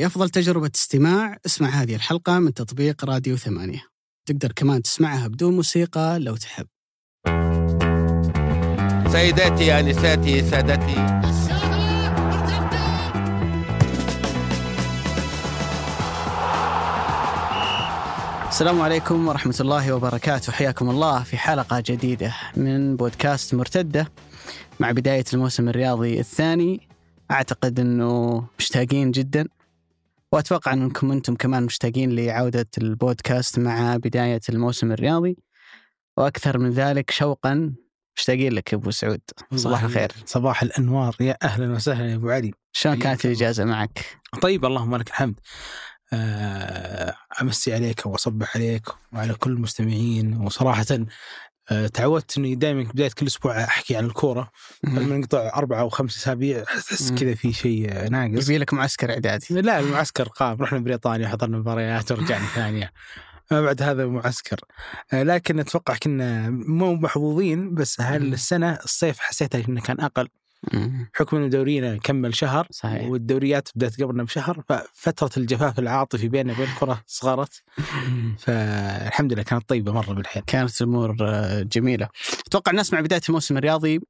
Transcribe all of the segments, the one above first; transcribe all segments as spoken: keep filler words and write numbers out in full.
لأفضل تجربة استماع اسمع هذه الحلقة من تطبيق راديو ثمانية. تقدر كمان تسمعها بدون موسيقى لو تحب. سيداتي أنساتي سادتي، السلام عليكم ورحمة الله وبركاته، حياكم الله في حلقة جديدة من بودكاست مرتدة مع بداية الموسم الرياضي الثاني. أعتقد أنه مشتاقين جدا، وأتوقع أنكم أنتم كمان مشتاقين لعودة البودكاست مع بداية الموسم الرياضي، وأكثر من ذلك شوقا مشتاقين لك أبو سعود. صباح الخير. صباح الأنوار، يا أهلا وسهلا يا أبو علي. شلون كانت الإجازة معك؟ طيب اللهم لك الحمد. أمسي عليك وأصبح عليك وعلى كل المستمعين، وصراحة تعودت أني دائما بداية كل أسبوع أحكي عن الكورة، فلما نقطع أربعة أو خمسة أسابيع أحس كذا في شيء ناقص. يبي لك معسكر إعدادي؟ لا، المعسكر قام، رحنا بريطانيا حضرنا مباريات ورجعنا ثانية، ما بعد هذا معسكر. لكن أتوقع كنا مو محظوظين، بس هالسنة الصيف حسيتها أنه كان أقل، حكم أن دورينا كمل شهر. صحيح. والدوريات بدأت قبلنا بشهر، ففترة الجفاف العاطفي بيننا وبين الكرة صغرت، فالحمد لله كانت طيبة مرة بالحين، كانت الأمور جميلة. أتوقع الناس مع بداية الموسم الرياضي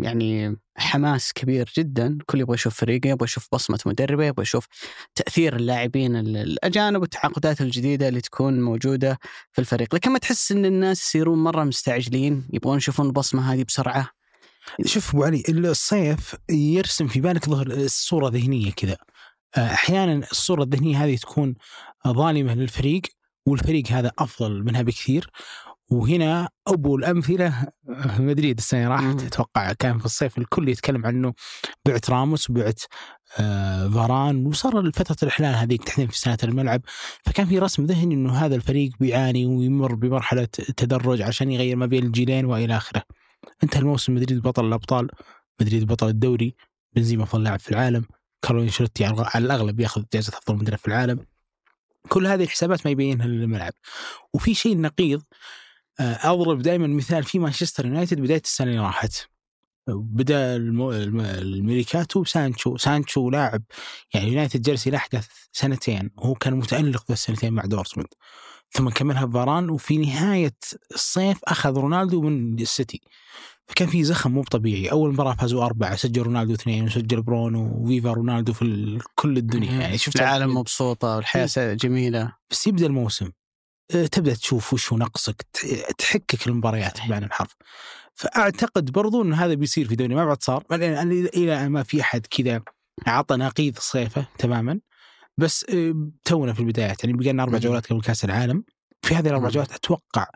يعني حماس كبير جدا، كل يبغى يشوف فريقه، يبغى يشوف بصمة مدربه، يبغى يشوف تأثير اللاعبين الأجانب والتعاقدات الجديدة اللي تكون موجودة في الفريق. لكن ما تحس أن الناس يصيرون مرة مستعجلين، يبغون يشوفون البصمة هذه بسرعة. شوف أبو علي، الصيف يرسم في بالك ظهر الصورة ذهنية كذا، أحيانا الصورة الذهنية هذه تكون ظالمة للفريق، والفريق هذا أفضل منها بكثير. وهنا أبو الأمثلة مدريد السنة راحت، أتوقع كان في الصيف الكل يتكلم عنه، بعت راموس وبعت آه فاران، وصار الفترة الإحلال هذيك تحديدا في سنة الملعب، فكان في رسم ذهني أنه هذا الفريق بيعاني ويمر بمرحلة تدرج عشان يغير ما بين الجيلين وإلى آخره. انتهى الموسم، مدريد بطل الأبطال، مدريد بطل الدوري، بنزيما أفضل لاعب في العالم، كارلو أنشيلوتي على الأغلب يأخذ جائزة أفضل مدرب في العالم. كل هذه الحسابات ما يبينها للملعب. وفي شيء نقيض، أضرب دائما مثال في مانشستر يونايتد بداية السنة اللي راحت، بدأ الميركاتو سانشو سانشو لاعب يعني يونايتد جلس يلاحقه سنتين، وهو كان متألق بالسنتين مع دورتموند، ثم كملها بفاران، وفي نهاية الصيف أخذ رونالدو من السيتي، فكان في زخم مو طبيعي. أول مباراة فازوا أربعة، سجل رونالدو اثنين، وسجل برونو، وفيفا رونالدو في كل الدنيا. يعني شفت العالم مبسوطة والحياة جميلة، بس يبدأ الموسم تبدأ تشوف وش نقصك، تحكك المباريات بمعنى الحرف. فأعتقد برضو أن هذا بيصير في دوري ما بعد صار، إلى ما في أحد كذا عطى نقيض الصيفة تماما. بس تونا في البدايات، يعني بقينا أربع جولات قبل كأس العالم، في هذه الأربع جولات أتوقع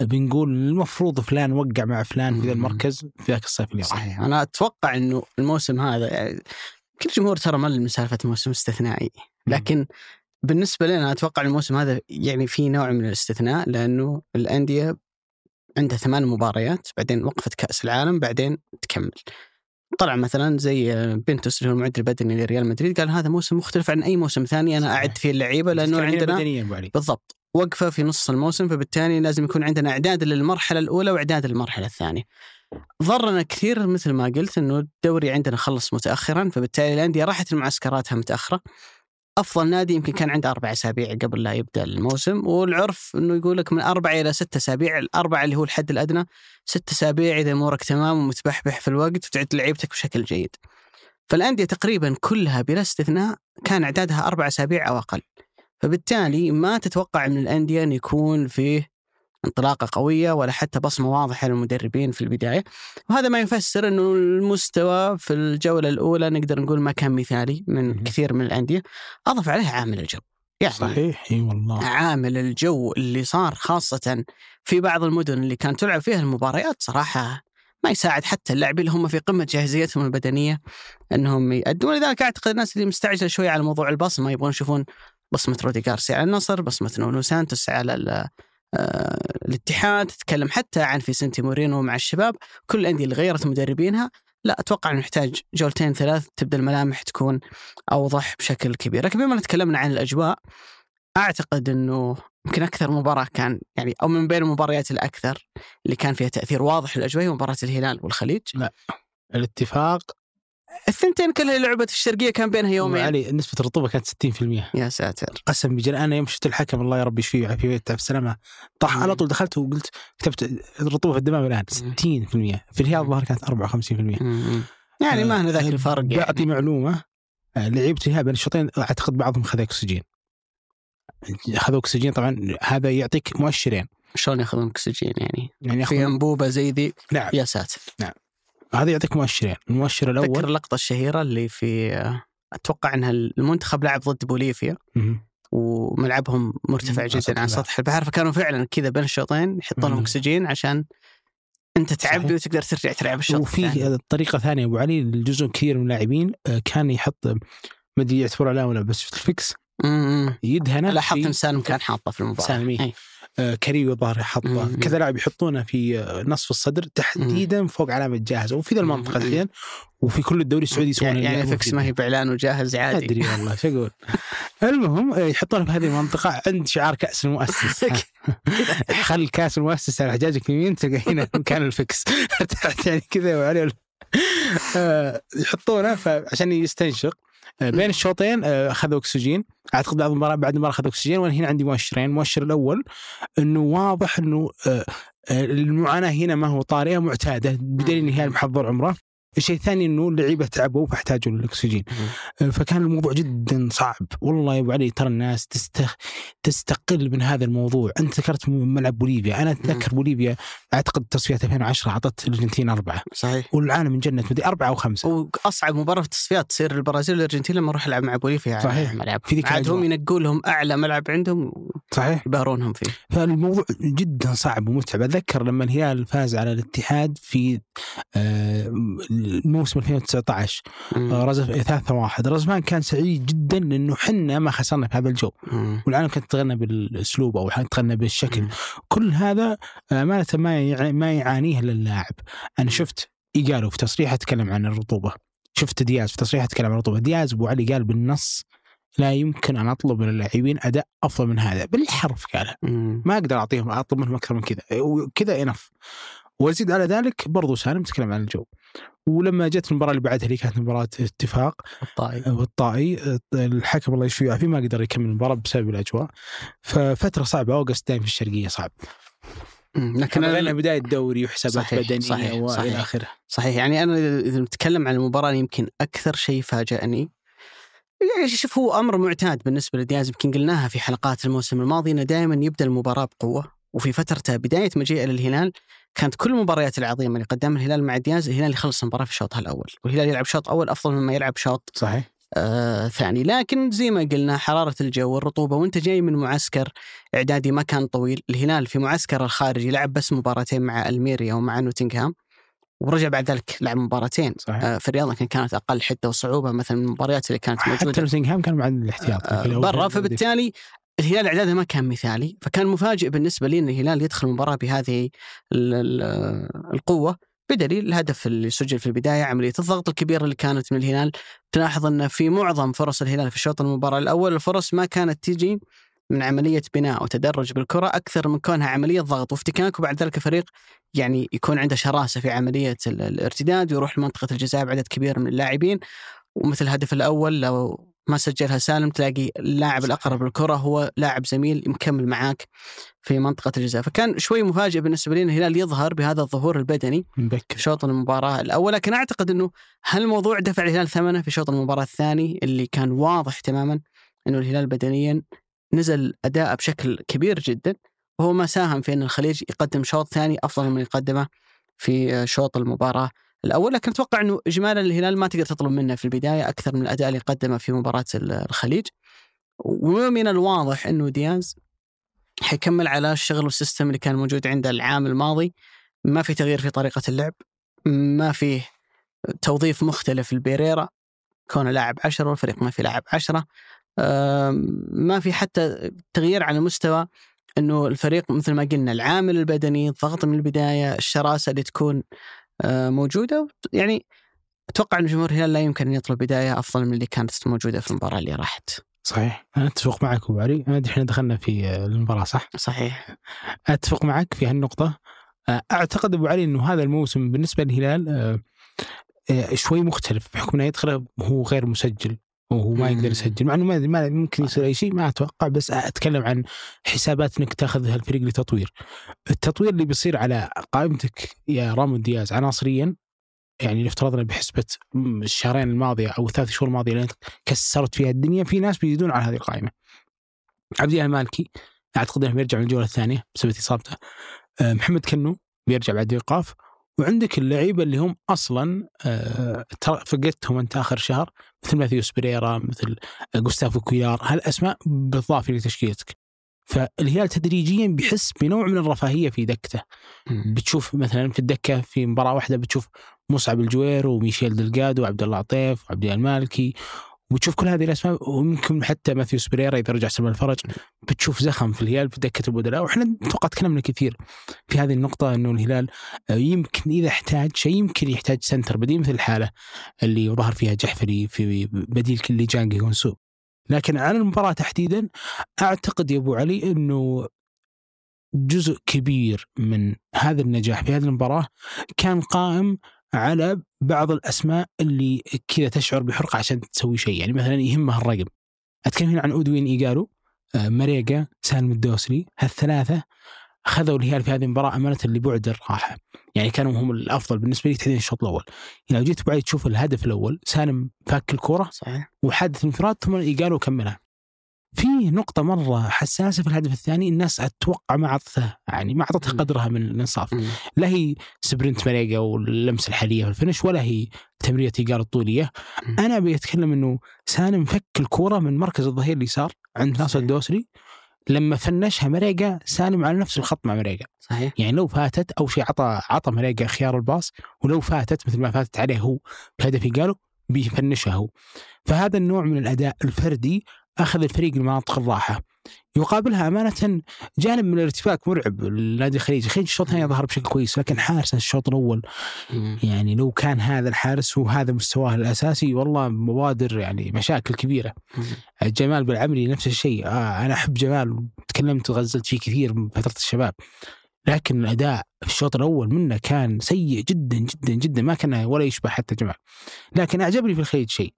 بنقول المفروض فلان وقع مع فلان في ذا المركز في ذاك الصيف اللي راح. صحيح. أنا أتوقع إنه الموسم هذا يعني كل جمهور ترى مل من سالفة موسم استثنائي، لكن مم. بالنسبة لنا أتوقع الموسم هذا يعني في نوع من الاستثناء، لأنه الأندية عندها ثمان مباريات، بعدين وقفت كأس العالم، بعدين تكمل. طلع مثلا زي بنتوس اللي هو المعدل البدني لريال مدريد، قال هذا موسم مختلف عن أي موسم ثاني أنا أعد فيه اللعيبة، لأنه عندنا بالضبط وقفة في نص الموسم، فبالتالي لازم يكون عندنا إعداد للمرحلة الأولى وإعداد للمرحلة الثانية. ضرنا كثير مثل ما قلت أنه الدوري عندنا خلص متأخرا، فبالتالي الأندية راحت المعسكراتها متأخرة. أفضل نادي يمكن كان عنده أربع أسابيع قبل لا يبدأ الموسم، والعرف أنه يقولك من أربع إلى ستة أسابيع، الأربعة اللي هو الحد الأدنى، ستة أسابيع إذا أمورك تمام ومتبحبح في الوقت وتعد لعيبتك بشكل جيد. فالأندية تقريبا كلها بلا استثناء كان عددها أربع أسابيع أو أقل، فبالتالي ما تتوقع من الأندية أن يكون فيه انطلاقة قوية ولا حتى بصمة واضحة للمدربين في البداية. وهذا ما يفسر أنه المستوى في الجولة الأولى نقدر نقول ما كان مثالي من كثير من الأندية. أضف عليه عامل الجو، يعني صحيح والله عامل الجو اللي صار خاصة في بعض المدن اللي كانت تلعب فيها المباريات صراحة ما يساعد حتى اللاعبين اللي هم في قمة جاهزيتهم البدنية أنهم يؤدون. لذلك أعتقد الناس اللي مستعجلة شوية على موضوع البصمة يبغون يشوفون بصمة رودي غارسيا على النصر، بصمة نونو سانتو على الاتحاد، تتكلم حتى عن في سنتي مورينو مع الشباب. كل الأندية اللي غيرت مدربينها، لا أتوقع أن نحتاج جولتين ثلاث تبدأ الملامح تكون أوضح بشكل كبير. لكن بما تكلمنا عن الأجواء، أعتقد أنه يمكن أكثر مباراة كان يعني أو من بين المباريات الأكثر اللي كان فيها تأثير واضح للأجواء هي مباراة الهلال والخليج. لا، الاتفاق الثنتين كلها لعبت في الشرقية كان بينها يومين. علي نسبة الرطوبة كانت ستين بالمئة. يا ساتر. قسم بجل أنا يوم شفت الحكم الله يربي شفيه عافية تعب سلامة طاح على طول دخلت وقلت كتبت الرطوبة في الدمام الآن ستين بالمئة. في الهلال الظهر كانت أربعة وخمسين بالمئة. يعني ما هنا ذاك الفرق. يعني بعطي معلومة لعبتها بين الشوطين أعتقد بعضهم خذ أكسجين. خذوا أكسجين طبعا هذا يعطيك مؤشرين. شلون يأخذون أكسجين يعني؟ يعني في أنبوبة زي ذي. نعم. يا ساتر. نعم. هذا يعطيك مؤشرين. المؤشر الأول تذكر اللقطة الشهيرة اللي في أتوقع أنها المنتخب لعب ضد بوليفيا وملعبهم مرتفع جدا عن سطح البحر فكانوا فعلا كذا بين الشوطين يحطون لهم أكسجين عشان أنت تعبي وتقدر ترجع تلعب الشوط. وفي طريقة ثانية أبو علي الجزء كثير من اللاعبين كان يحط ما أدري يعتبر علامة ولا بس في الفكس يدهنه. لاحظت سالم كان حاطه في المباراة. كريو ظهر حطه كذا لاعب يحطونه في نصف الصدر تحديدا فوق علامة جاهزة وفي ذا المنطقة الحين وفي كل الدوري السعودي يسوون يعني فكس ما هي بإعلان وجاهز عادي أدري والله شو أقول. المهم يحطونه في هذه المنطقة عند شعار كأس المؤسس. خل كأس المؤسس على حجاجك يمين تلقى هنا مكان الفكس تحت يعني كذا وعليه يحطونه فعشان يستنشق بين الشوطين أخذوا أكسجين أعتقد بعد المباراة بعد المباراة أخذوا أكسجين. وأنا هنا عندي مؤشرين. مؤشر الأول أنه واضح أنه المعاناة هنا ما هو طارئة معتادة بدليل أن هي المحضر عمره. الشيء الثاني أنه اللعيبة تعبوا فاحتاجوا للأكسجين فكان الموضوع جدا صعب والله يا أبو علي. ترى الناس تستخ... تستقل من هذا الموضوع. أنت ذكرت ملعب بوليفيا. أنا أتذكر بوليفيا أعتقد تصفيات ألفين وعشرة عطت الأرجنتين أربعة صحيح والعالم من جنة مدري أربعة وخمسة. وأصعب مباراة في التصفيات تصير البرازيل والأرجنتين لما نروح نلعب مع بوليفيا صحيح ملعب عادهم ينقوا لهم أعلى ملعب عندهم صحيح يبهرونهم فيه. فالموضوع جدا صعب ومتعب. أتذكر لما الهلال فاز على الاتحاد في آه الموسم ألفين وتسعة عشر رزف ثلاثة واحد. رزمان كان سعيد جدا لأنه حنا ما خسرنا في هذا الجو مم. والعالم كانت تغنى بالأسلوب أو حنا تغنى بالشكل مم. كل هذا أمانة ما ما يعانيه للاعب. أنا شفت إيجالو في تصريح أتكلم عن الرطوبة. شفت دياز في تصريح أتكلم عن الرطوبة. دياز أبو علي قال بالنص لا يمكن أن أطلب من اللاعبين أداء أفضل من هذا بالحرف قالها. ما أقدر أعطيهم أطلب منهم أكثر من كذا وكذا إنف. وزيد على ذلك برضو سالم تكلم عن الجو. ولما جت المباراة اللي بعدها اللي كانت مباراة اتفاق الطائي والطائي الحكم الله يشفيه ويعافيه ما قدر يكمل المباراة بسبب الأجواء. ففترة صعبة أوغست دايم في الشرقية صعب. لكن لنا بداية الدوري وحسابات بدنية وإلى آخره صحيح. يعني أنا إذا نتكلم عن المباراة يمكن أكثر شيء فاجأني يعني شوف هو أمر معتاد بالنسبة لدياز. يمكن قلناها في حلقات الموسم الماضي إنه دائما يبدأ المباراة بقوة وفي فترته بداية مجيئه للهلال كانت كل المباريات العظيمة اللي قدمها الهلال مع دياز الهلال يخلص المباراة في شوطها الأول والهلال يلعب شوط أول أفضل مما يلعب شوط صحيح آه ثاني. لكن زي ما قلنا حرارة الجو والرطوبة وانت جاي من معسكر إعدادي ما كان طويل. الهلال في معسكر الخارجي لعب بس مباراتين مع ألميريا ومع نوتنغهام ورجع بعد ذلك لعب مباراتين آه في الرياض لكن كانت أقل حدة وصعوبة مثلا المباريات اللي كانت موجودة حتى نوتنغهام كانوا عن الاحتياط آه برا. فبالتالي الهلال إعداده ما كان مثالي فكان مفاجئ بالنسبة لي أن الهلال يدخل المباراة بهذه القوة بدليل الهدف اللي سجل في البداية عملية الضغط الكبيرة اللي كانت من الهلال. تلاحظ أن في معظم فرص الهلال في شوط المباراة الأول الفرص ما كانت تيجي من عملية بناء وتدرج بالكرة أكثر من كونها عملية ضغط وافتكاك وبعد ذلك الفريق يعني يكون عنده شراسة في عملية الارتداد ويروح لمنطقة الجزاء بعدد كبير من اللاعبين. ومثل الهدف الأول لو ما سجلها سالم تلاقي اللاعب الأقرب للكرة هو لاعب زميل مكمل معاك في منطقة الجزاء. فكان شوي مفاجئ بالنسبة لنا الهلال يظهر بهذا الظهور البدني في شوط المباراة الأول. لكن أعتقد أنه هالموضوع دفع الهلال ثمنه في شوط المباراة الثاني اللي كان واضح تماما أنه الهلال بدنيا نزل أداءه بشكل كبير جدا وهو ما ساهم في أن الخليج يقدم شوط ثاني أفضل من يقدمه في شوط المباراة الأول. لكن أتوقع أنه إجمالا الهلال ما تقدر تطلب منه في البداية أكثر من الأداء اللي قدمه في مباراة الخليج. ومن الواضح أنه دياز حيكمل على الشغل والسيستم اللي كان موجود عنده العام الماضي. ما في تغيير في طريقة اللعب ما في توظيف مختلف لبيريرا كونه لاعب عشرة والفريق ما في لاعب عشرة. ما في حتى تغيير على مستوى أنه الفريق مثل ما قلنا العامل البدني الضغط من البداية الشراسة اللي تكون موجودة. يعني أتوقع أن جمهور الهلال لا يمكن أن يطلب بداية أفضل من اللي كانت موجودة في المباراة اللي راحت. صحيح أنا أتفق معك أبو علي. أنا إحنا دخلنا في المباراة صح؟ صحيح أتفق معك في هالنقطة. أعتقد أبو علي أنه هذا الموسم بالنسبة للهلال شوي مختلف بحكم أنه يدخل هو غير مسجل وهو ما يقدر يسجل، مع أنه ما ممكن يصير أي شيء ما أتوقع، بس أتكلم عن حسابات إنك تأخذها الفريق لتطوير. التطوير اللي بيصير على قائمتك يا رامون دياز عناصريا، يعني اللي افترضنا بحسبة الشهرين الماضية أو ثلاث شهور الماضية اللي كسرت فيها الدنيا، في ناس بيزيدون على هذه القائمة. عبدالله المالكي أعتقد أنه بيرجع من الجولة الثانية بسبب إصابته، محمد كنو بيرجع بعد إيقاف، وعندك اللعيبة اللي هم أصلا فقدتهم أنت آخر شهر مثل ماثيوس بريرا، مثل غوستافو كويلار، هالأسماء بالإضافة لتشكيلتك. فالهلال تدريجيا بيحس بنوع من الرفاهية في دكته، بتشوف مثلا في الدكة في مباراة واحدة بتشوف مصعب الجوير وميشيل ديلغادو وعبد الله عطيف وعبد المالكي، وتشوف كل هذه الأسماء، وممكن حتى ماثيوس بريرا إذا رجع سلم الفرج، بتشوف زخم في الهلال في دكة البدلاء. وإحنا نتوقع تكلمنا كثير في هذه النقطة إنه الهلال يمكن إذا احتاج شيء يمكن يحتاج سنتر بديل مثل الحالة اللي ظهر فيها جحفري في بديل كل جانجي كونسو. لكن عن المباراة تحديدا أعتقد يا أبو علي إنه جزء كبير من هذا النجاح في هذه المباراة كان قائم على بعض الأسماء اللي كذا تشعر بحرقة عشان تسوي شيء، يعني مثلا يهمها الرقم. أتكلم هنا عن أودوين إيجالو، ماريغا، سالم الدوسري، هالثلاثة خذوا الهلال في هذه المباراة أمانة اللي بعد الراحة، يعني كانوا هم الأفضل بالنسبة لي تحديدا الشوط الأول. يعني لو جيت بعيد تشوف الهدف الأول سالم فك الكرة وحدث انفراد ثم إيجالو كملها. في نقطة مرة حساسة في الهدف الثاني الناس أتوقع ما عطتها، يعني ما عطتها قدرها من الإنصاف، لا هي سبرنت ماريغا واللمس الحالية في الفنش ولا هي تمريرة إيجار الطولية. أنا بيتكلم إنه سالم فك الكرة من مركز الظهير اليسار عند ناصر الدوسري، لما فنشها ماريغا سالم على نفس الخط مع ماريغا، يعني لو فاتت أو شيء عطى عطى ماريغا خيار الباص، ولو فاتت مثل ما فاتت عليه هو بهدف إيجارو بيفنشها هو. فهذا النوع من الأداء الفردي أخذ الفريق المناطق الراحة، يقابلها أمانة جانب من الارتفاك مرعب لنادي الخليج. الخليج الشوط الثاني ظهر بشكل كويس، لكن حارس الشوط الأول يعني لو كان هذا الحارس وهذا مستواه الأساسي والله مبادر، يعني مشاكل كبيرة. جمال بالعمري نفس الشيء، آه أنا أحب جمال وتكلمت وغزلت فيه كثير من فترة الشباب، لكن الأداء في الشوط الأول منه كان سيء جدا جدا جدا، ما كان ولا يشبه حتى جمال. لكن أعجبني في الخليج شيء،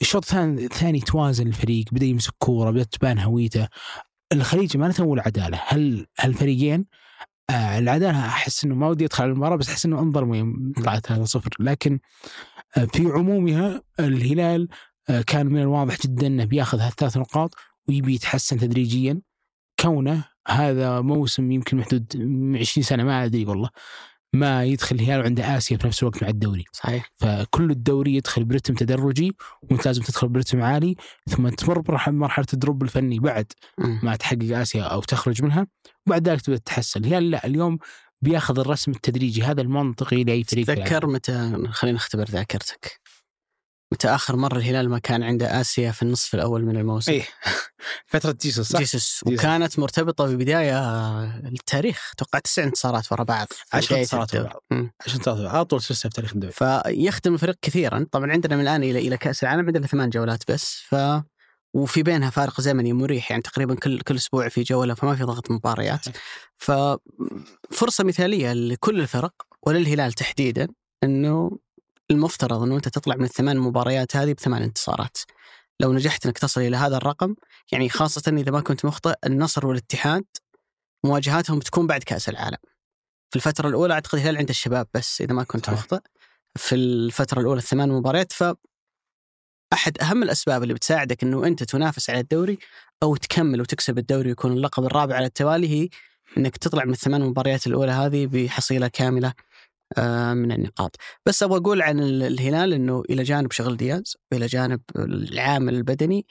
الشوط الثاني توازن الفريق، بدأ يمسك كورة، بدأ تبان هويته. الخليج ما نتمول العدالة، هل الفريقين آه العدالة أحس إنه ما ودي أدخل المباراة، بس أحس إنه أنظر مهم طلعت هذا صفر. لكن آه في عمومها الهلال آه كان من الواضح جدا إنه بياخذ هالثلاث نقاط ويبي يتحسن تدريجيا، كونه هذا موسم يمكن محدود عشرين سنة ما أدري والله ما يدخل الهلال وعنده آسيا في نفس الوقت مع الدوري. صحيح. فكل الدوري يدخل برتم تدرجي وانت لازم تدخل برتم عالي ثم تمر بمرحلة الدروب الفني بعد ما تحقق آسيا أو تخرج منها، وبعد ذلك تبدأ تتحسن. الهلال لا، اليوم بياخذ الرسم التدريجي هذا المنطقي لأي فريق. تذكر متى، خلينا نختبر ذاكرتك، متى آخر مرة الهلال ما كان عنده آسيا في النصف الأول من الموسم؟ إيه. فترة جيسوس، صح؟ جيسوس، وكانت مرتبطة ببداية التاريخ، توقع تسع انتصارات وراء بعض، عشر انتصارات وراء بعض، عشر انتصارات أطول سلسلة في تاريخ الدوري. فيخدم الفريق كثيرا. طبعا عندنا من الآن إلى إلى كأس العالم عندنا ثمان جولات بس، ف وفي بينها فارق زمني مريح، يعني تقريبا كل كل أسبوع في جولة، فما في ضغط مباريات، ففرصة مثالية لكل الفرق وللهلال تحديدا، إنه المفترض أنه أنت تطلع من الثمان مباريات هذه بثمان انتصارات. لو نجحت أنك تصل إلى هذا الرقم، يعني خاصة إذا ما كنت مخطئ النصر والاتحاد مواجهاتهم بتكون بعد كأس العالم. في الفترة الأولى أعتقد الهلال عند الشباب بس إذا ما كنت مخطئ، في الفترة الأولى الثمان مباريات. فأحد أهم الأسباب اللي بتساعدك أنه أنت تنافس على الدوري أو تكمل وتكسب الدوري ويكون اللقب الرابع على التوالي، هي أنك تطلع من الثمان مباريات الأولى هذه بحصيلة كاملة من النقاط. بس أبغى أقول عن الهلال أنه إلى جانب شغل دياز وإلى جانب العامل البدني،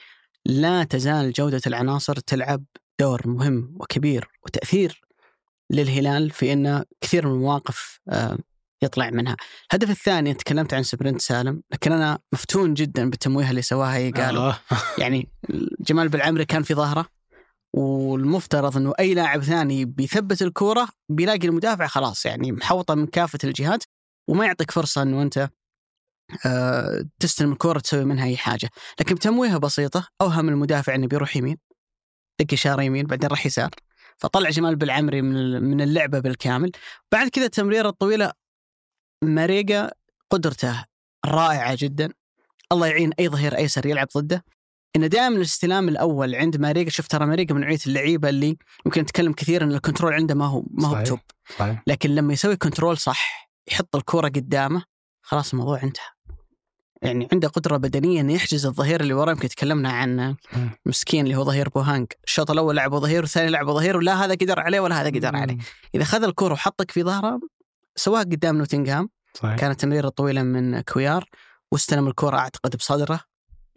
لا تزال جودة العناصر تلعب دور مهم وكبير وتأثير للهلال في أنه كثير من المواقف يطلع منها. هدف الثاني تكلمت عن سبرنت سالم، لكن أنا مفتون جدا بالتمويه اللي سواها قالوا يعني جمال بالعمري كان في ظهره، والمفترض أنه أي لاعب ثاني بيثبت الكرة بيلاقي المدافع خلاص يعني محوطة من كافة الجهات، وما يعطيك فرصة أنه أنت آه تستلم الكرة تسوي منها أي حاجة. لكن تمويها بسيطة، أوهم المدافع أنه بيروح يمين، دق إشارة يمين بعدين راح يسار، فطلع جمال بالعمري من اللعبة بالكامل. بعد كذا التمريرة الطويلة ماريغا قدرته رائعة جدا. الله يعين أي ظهير أيسر يلعب ضده. إنه دائما الاستلام الأول عند ماريغا، شفت ترى ماريغا من نوعية اللعيبة اللي ممكن نتكلم كثير أن الكنترول عنده ما هو ما هو بتوب، لكن لما يسوي كنترول صح يحط الكرة قدامه خلاص الموضوع انتهى. يعني عنده قدرة بدنية إنه يحجز الظهير اللي وراه. يمكن تكلمنا عن مسكين اللي هو ظهير بوهانج، الشوط الأول لعبه ظهير والثاني لعبه ظهير ولا هذا قدر عليه ولا هذا قدر عليه. إذا خذ الكرة وحطك في ظهره سواها قدام نوتنغهام، كانت تمريرة طويلة من كويار واستلم الكرة أعتقد بصدره،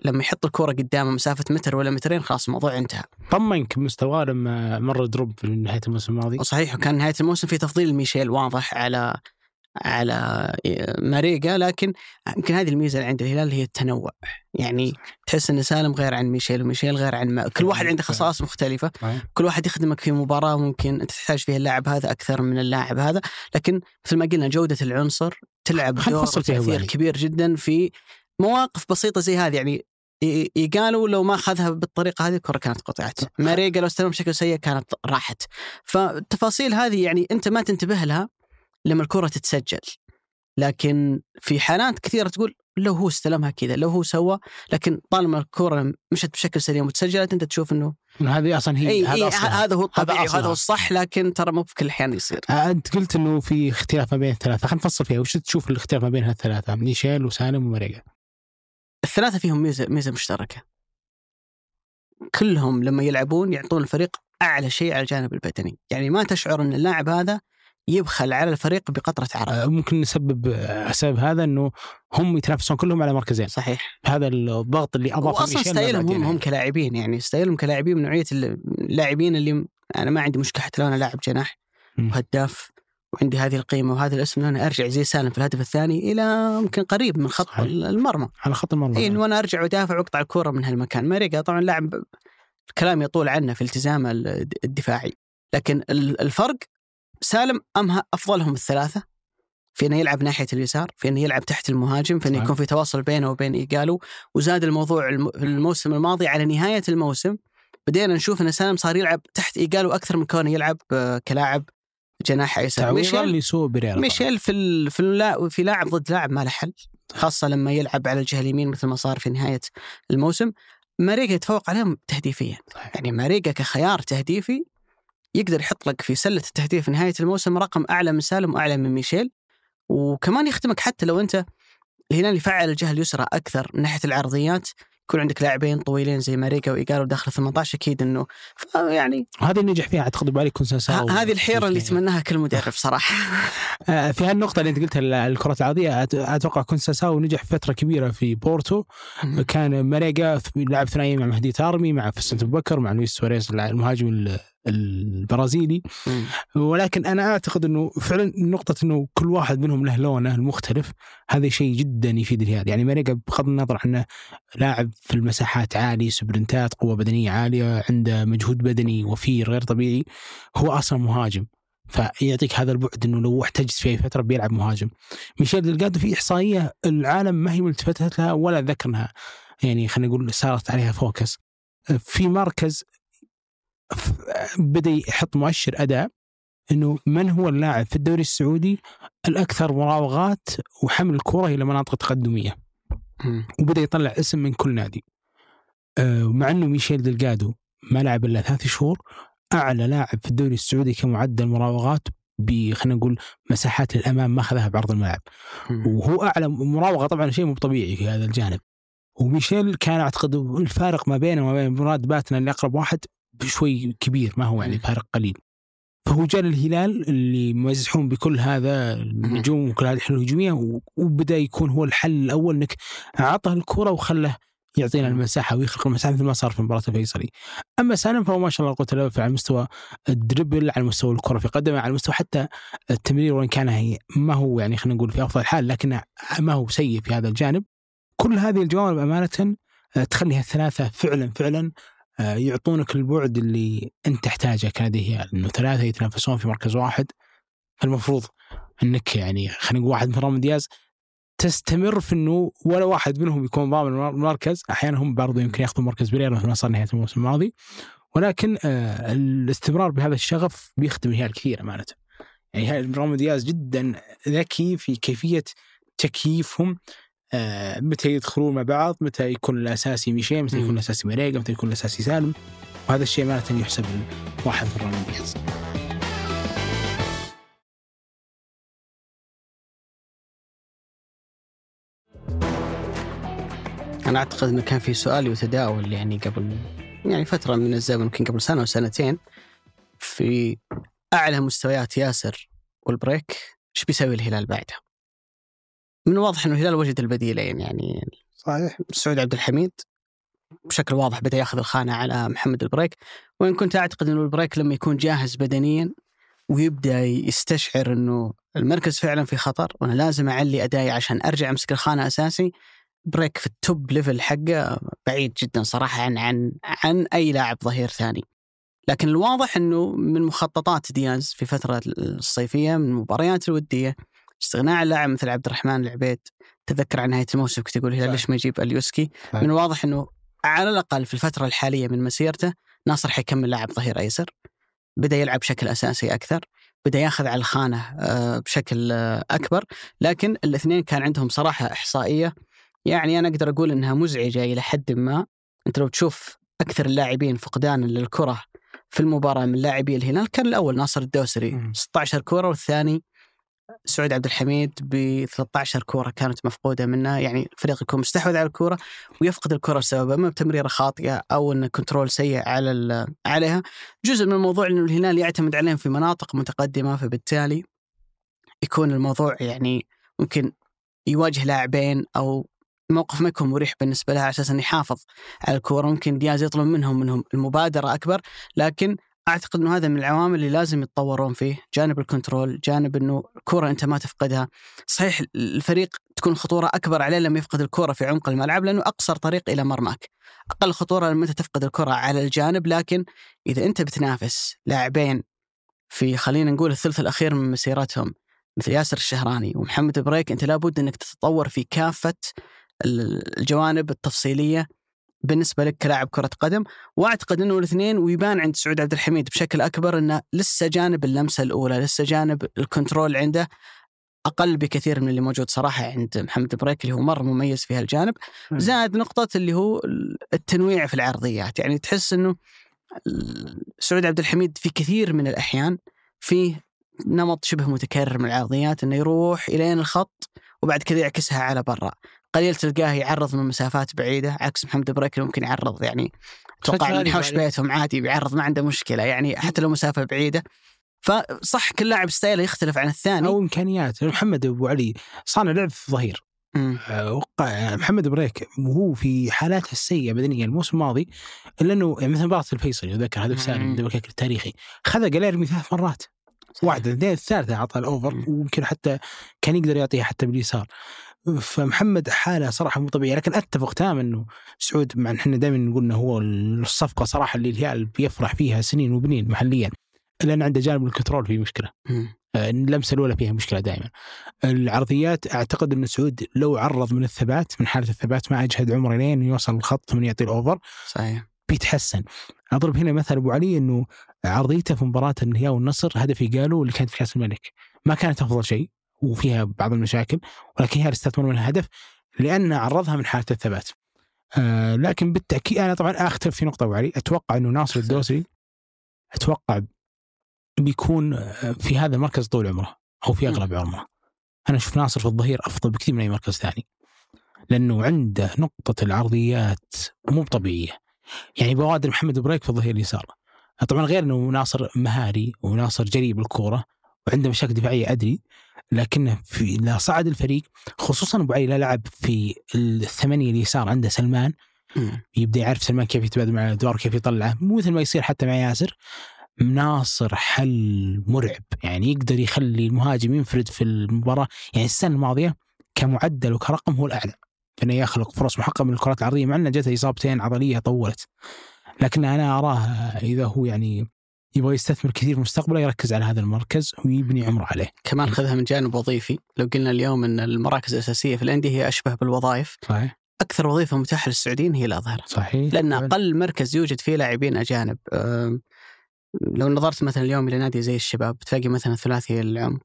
لما يحط الكرة قدامه مسافة متر ولا مترين خلاص الموضوع انتهى. طمنك مستواه لما مر دروب في نهاية الموسم الماضي. وصحيح وكان نهاية الموسم في تفضيل ميشيل واضح على على ماريغا، لكن يمكن هذه الميزة اللي عند الهلال هي التنوع. يعني تحس أن سالم غير عن ميشيل وميشيل غير عن ما. كل واحد عنده خصائص مختلفة، كل واحد يخدمك في مباراة ممكن أنت تحتاج فيها اللاعب هذا أكثر من اللاعب هذا، لكن مثل ما قلنا جودة العنصر تلعب دور كثير كبير جدا في مواقف بسيطة زي هذه. يعني يقالوا لو ما أخذها بالطريقة هذه الكرة كانت قطعت، ماريغا لو استلم بشكل سيء كانت راحت. فالتفاصيل هذه يعني أنت ما تنتبه لها لما الكرة تتسجل، لكن في حالات كثيرة تقول لو هو استلمها كذا لو هو سوى، لكن طالما الكرة مشت بشكل سليم وتسجلت أنت تشوف إنه هذه أصلا هي هذا, إيه أصلاً. هذا هو الطبيعي هذا, هذا هو الصح، لكن ترى مو بكل الأحيان يصير. أنت قلت إنه في اختلاف ما بين الثلاثة، خلينا نفصل فيها. وش تشوف الاختلاف ما بين هالثلاثة ميشيل وسالم وماريغا؟ الثلاثة فيهم ميزة ميزة مشتركة، كلهم لما يلعبون يعطون الفريق أعلى شيء على الجانب البدني. يعني ما تشعر إن اللاعب هذا يبخل على الفريق بقطرة عرق. ممكن نسبب حساب هذا أنه هم يتنافسون كلهم على مركزين. صحيح. هذا الضغط اللي أضافه ميشيل. وأصلا استايلهم هم, هم كلاعبين، يعني استايلهم كلاعبين من نوعية اللاعبين اللي أنا ما عندي مشكلة حتى لو أنا لاعب جناح وهداف وعندي هذه القيمة وهذا الاسم، لو أنا أرجع زي سالم في الهدف الثاني إلى ممكن قريب من خط المرمى على خط المرمى، إيه وأنا أرجع ودافع وقطع الكرة من هالمكان. ماريغا طبعا لاعب الكلام يطول عنه في التزامه الدفاعي، لكن الفرق سالم أمها أفضلهم الثلاثة في أنه يلعب ناحية اليسار، في أنه يلعب تحت المهاجم، في أنه يكون في تواصل بينه وبين إيقالو. وزاد الموضوع الموسم الماضي على نهاية الموسم بدينا نشوف أن سالم صار يلعب تحت إيقالو أكثر من كونه يلعب كلاعب جناح يسار. ميشيل ميشيل في في في لاعب ضد لاعب ما له حل، خاصة لما يلعب على الجهة اليمين مثل ما صار في نهاية الموسم. ماريغا يتفوق عليهم تهديفيا، يعني ماريغا كخيار تهديفي يقدر يحط لك في سلة التهديف في نهاية الموسم رقم أعلى من سالم وأعلى من ميشيل، وكمان يخدمك حتى لو أنت هنا اللي فعل الجهة اليسرى أكثر من ناحية العرضيات. يكون عندك لاعبين طويلين زي ماريغا وإيقارو داخل ثمانية عشر أكيد إنه يعني هذا اللي نجح فيها. أعتقد بالي كونسنسا هذه الحيرة اللي يتمناها كل مدرب صراحة. في هالنقطة اللي أنت قلتها الكرة العرضية، أتوقع كونسنسا ونجح فترة كبيرة في بورتو. كان ماريغا لاعب ثنائي مع مهدي تارمي مع فيسنت أبو بكر مع لويس سواريز المهاجم البرازيلي. ولكن أنا أعتقد إنه فعلا نقطة إنه كل واحد منهم له لونه المختلف، هذا شيء جدا يفيد الهلال. يعني ماريغا بغض النظر عنه لاعب في المساحات عالي، سبرنتات، قوة بدنية عالية، عنده مجهود بدني وفير غير طبيعي، هو أصلا مهاجم فيعطيك هذا البعد إنه لو احتجت في فترة بيلعب مهاجم. ميشيل ديلغادو في إحصائية العالم ما هي ملتفتت لها ولا ذكرناها، يعني خلينا نقول صارت عليها فوكس في مركز. بدأ يحط مؤشر أداء إنه من هو اللاعب في الدوري السعودي الأكثر مراوغات وحمل الكرة إلى مناطق تقدمية، وبدأ يطلع اسم من كل نادي. مع أنه ميشيل ديلغادو ما لعب إلا ثلاث شهور، أعلى لاعب في الدوري السعودي كمعدل مراوغات بخلنا نقول مساحات للأمام ما أخذها بعرض الملعب، وهو أعلى مراوغة. طبعا شيء مو طبيعي في هذا الجانب. وميشيل كان أعتقد الفارق ما بينه وما بين مراد باتنا اللي أقرب واحد بشوي كبير، ما هو يعني فارق قليل. فهو جاء الهلال اللي مزحون بكل هذا النجوم وكل هذه الحلول الهجومية، وبدأ يكون هو الحل الأول إنك عطه الكرة وخله يعطينا المساحة ويخلق المساحة مثل ما صار في مباراة الفيصلي. أما سالم فهو ما شاء الله قلت له على مستوى الدربل، على مستوى الكرة في قدمه، على مستوى حتى التمرير، وإن كان هي ما هو يعني خلينا نقول في أفضل حال لكن ما هو سيء في هذا الجانب. كل هذه الجوانب أمانة تخليها الثلاثة فعلا فعلا يعطونك البعد اللي أنت تحتاجه كنادي هلال، إنه ثلاثة يتنافسون في مركز واحد. فالمفروض إنك يعني خلينا نقول واحد من رامون دياز تستمر في إنه ولا واحد منهم يكون ضامن المركز. أحيانا هم برضو يمكن يأخذوا مركز بريال مثل ما صار نهاية الموسم الماضي، ولكن آه الاستمرار بهذا الشغف بيخدم الهلال كثير أمانة. يعني رامون دياز جدا ذكي في كيفية تكييفهم آه متى يدخلون مع بعض، متى يكون الأساسي ميشيل، متى يكون الأساسي ماريغا، متى يكون الأساسي سالم، وهذا الشيء معناته يحسب واحد في الرمضيز. أنا أعتقد أنه كان في سؤال يتداول يعني قبل يعني فترة من الزمن، يمكن قبل سنة وسنتين، في أعلى مستويات ياسر والبريك إيش بيسوي الهلال بعدها. من الواضح أنه الهلال وجد البديلين يعني صحيح. سعود عبد الحميد بشكل واضح بدأ يأخذ الخانة على محمد البريك، وإن كنت أعتقد أنه البريك لما يكون جاهز بدنيا ويبدأ يستشعر أنه المركز فعلا في خطر وأنا لازم أعلي أدائي عشان أرجع أمسك الخانة أساسي، بريك في التوب ليفل حقه بعيد جدا صراحة عن عن عن أي لاعب ظهير ثاني. لكن الواضح أنه من مخططات دياز في فترة الصيفية من مباريات الودية استغناء عن لاعب مثل عبد الرحمن العبود. تذكر عن نهاية الموسم كنت أقول هلال ليش ما يجيب اليوسكي؟ من الواضح أنه على الأقل في الفترة الحالية من مسيرته ناصر حيكمل لاعب ظهير أيسر، بدأ يلعب بشكل أساسي أكثر، بدأ ياخذ على الخانة بشكل أكبر. لكن الاثنين كان عندهم صراحة إحصائية يعني أنا أقدر أقول أنها مزعجة إلى حد ما. أنت لو تشوف أكثر اللاعبين فقدانا للكرة في المباراة من لاعبي الهلال، كان الأول ناصر الدوسري ستة عشر كرة، والثاني سعود عبد الحميد ب ثلاثة عشر كرة كانت مفقودة منها. يعني فريق يكون مستحوذ على الكرة ويفقد الكرة سببا اما بتمريرة خاطئة أو أن كنترول سيء على عليها. جزء من الموضوع أنه الهلال يعتمد عليهم في مناطق متقدمة، فبالتالي يكون الموضوع يعني ممكن يواجه لاعبين أو الموقف ما يكون مريح بالنسبة لها على أساس أن يحافظ على الكورة. ممكن دياز يطلب منهم منهم المبادرة أكبر، لكن أعتقد أنه هذا من العوامل اللي لازم يتطورون فيه، جانب الكنترول، جانب أنه الكورة أنت ما تفقدها. صحيح الفريق تكون خطورة أكبر عليه لما يفقد الكورة في عمق الملعب لأنه أقصر طريق إلى مرماك، أقل خطورة لما تفقد الكرة على الجانب. لكن إذا أنت بتنافس لاعبين في خلينا نقول الثلث الأخير من مسيرتهم مثل ياسر الشهراني ومحمد بريك، أنت لابد أنك تتطور في كافة الجوانب التفصيلية بالنسبة لك كلاعب كرة قدم. وأعتقد أنه الاثنين ويبان عند سعود عبد الحميد بشكل أكبر أنه لسه جانب اللمسة الأولى، لسه جانب الكنترول عنده أقل بكثير من اللي موجود صراحة عند محمد بريك اللي هو مرة مميز في هالجانب. زائد نقطة اللي هو التنويع في العرضيات، يعني تحس أنه سعود عبد الحميد في كثير من الأحيان فيه نمط شبه متكرر من العرضيات أنه يروح إلين الخط وبعد كذا يعكسها على برا، قليل تلقاه يعرض من مسافات بعيدة عكس محمد بريك ممكن يعرض يعني توقع من حوش بيتهم عادي بيعرض ما عنده مشكلة يعني حتى لو مسافة بعيدة. فصح كل لاعب ستايله يختلف عن الثاني أو إمكانيات. محمد أبو علي صانع لعب ظهير، محمد بريك وهو في حالات السيئة بدنيا الموسم الماضي إلا أنه مثل مباراة الفيصلي يذكر هذا سالم الدوسري التاريخي خذ قليل من ثلاث مرات، واحدة اثنين الثالثة عطى الأوفر وممكن حتى كان يقدر يعطيها حتى باليسار. فمحمد حالة صراحة مو طبيعية. لكن أتفق تماماً إنه سعود مع إحنا دائماً نقول إنه هو الصفقة صراحة اللي الهلال بيفرح فيها سنين وبنين محلياً، لأن عنده جانب الكنترول فيه مشكلة، اللمسة الأولى فيها مشكلة دائماً. العرضيات أعتقد إن سعود لو عرض من الثبات من حالة الثبات مع أجهد عمره لين يوصل الخط من يعطي الأوفر صحيح بيتحسن. أضرب هنا مثل أبو علي إنه عرضيته في مباراة النهائي والنصر هدفي قالوا اللي كانت في كأس الملك ما كانت أفضل شيء وفيها بعض المشاكل، ولكن هي استثمر من الهدف لأن عرضها من حالة الثبات. آه لكن بالتأكيد أنا طبعا أختلف في نقطة وعلي، أتوقع أنه ناصر الدوسري أتوقع بيكون في هذا المركز طول عمره أو في أغلب عمره. أنا أشوف ناصر في الظهير أفضل بكثير من أي مركز ثاني لأنه عنده نقطة العرضيات مو طبيعية، يعني بوادر محمد بريك في الظهير اليسار طبعا غير أنه ناصر مهاري وناصر جريء بالكورة وعنده مشاكل دفاعية أدري، لكنه في لا صعد الفريق خصوصا أبو علي لا لعب في الثمانية اليسار عنده سلمان م. يبدأ يعرف سلمان كيف يتبادل مع الأدوار كيف يطلعه مو مثل ما يصير حتى مع ياسر. ناصر حل مرعب يعني يقدر يخلي المهاجم ينفرد في المباراة، يعني السنة الماضية كمعدل وكرقم هو الأعلى أنه يخلق فرص محققة من الكرات العرضية مع أنه جاته إصابتين عضلية طولت، لكن أنا أراه إذا هو يعني يبغى يستثمر كثير في مستقبله يركز على هذا المركز ويبني عمره عليه. كمان خذها من جانب وظيفي، لو قلنا اليوم أن المراكز الأساسية في الأندية هي أشبه بالوظائف صحيح. أكثر وظيفة متاحة للسعوديين هي الأظهرة صحيح، لأن أقل مركز يوجد فيه لاعبين أجانب. لو نظرت مثلا اليوم إلى نادي زي الشباب تلاقي مثلا ثلاثي العمق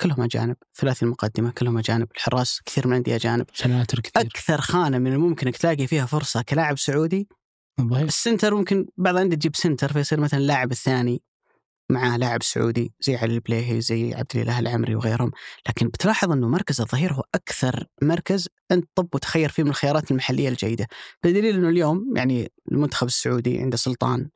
كلهم أجانب، ثلاثي المقدمة كلهم أجانب، الحراس كثير من عندي أجانب، سناتر كثير. أكثر خانة من الممكن تلاقي فيها فرصة كلاعب سعودي مبهي. السنتر ممكن بعض عندي تجيب سنتر فيصير مثلا اللاعب الثاني معاه لاعب سعودي زي علي البليهي زي عبد الإله العمري وغيرهم، لكن بتلاحظ أنه مركز الظهير هو أكثر مركز أنت طب وتخير فيه من الخيارات المحلية الجيدة، بدليل أنه اليوم يعني المنتخب السعودي عنده سلطان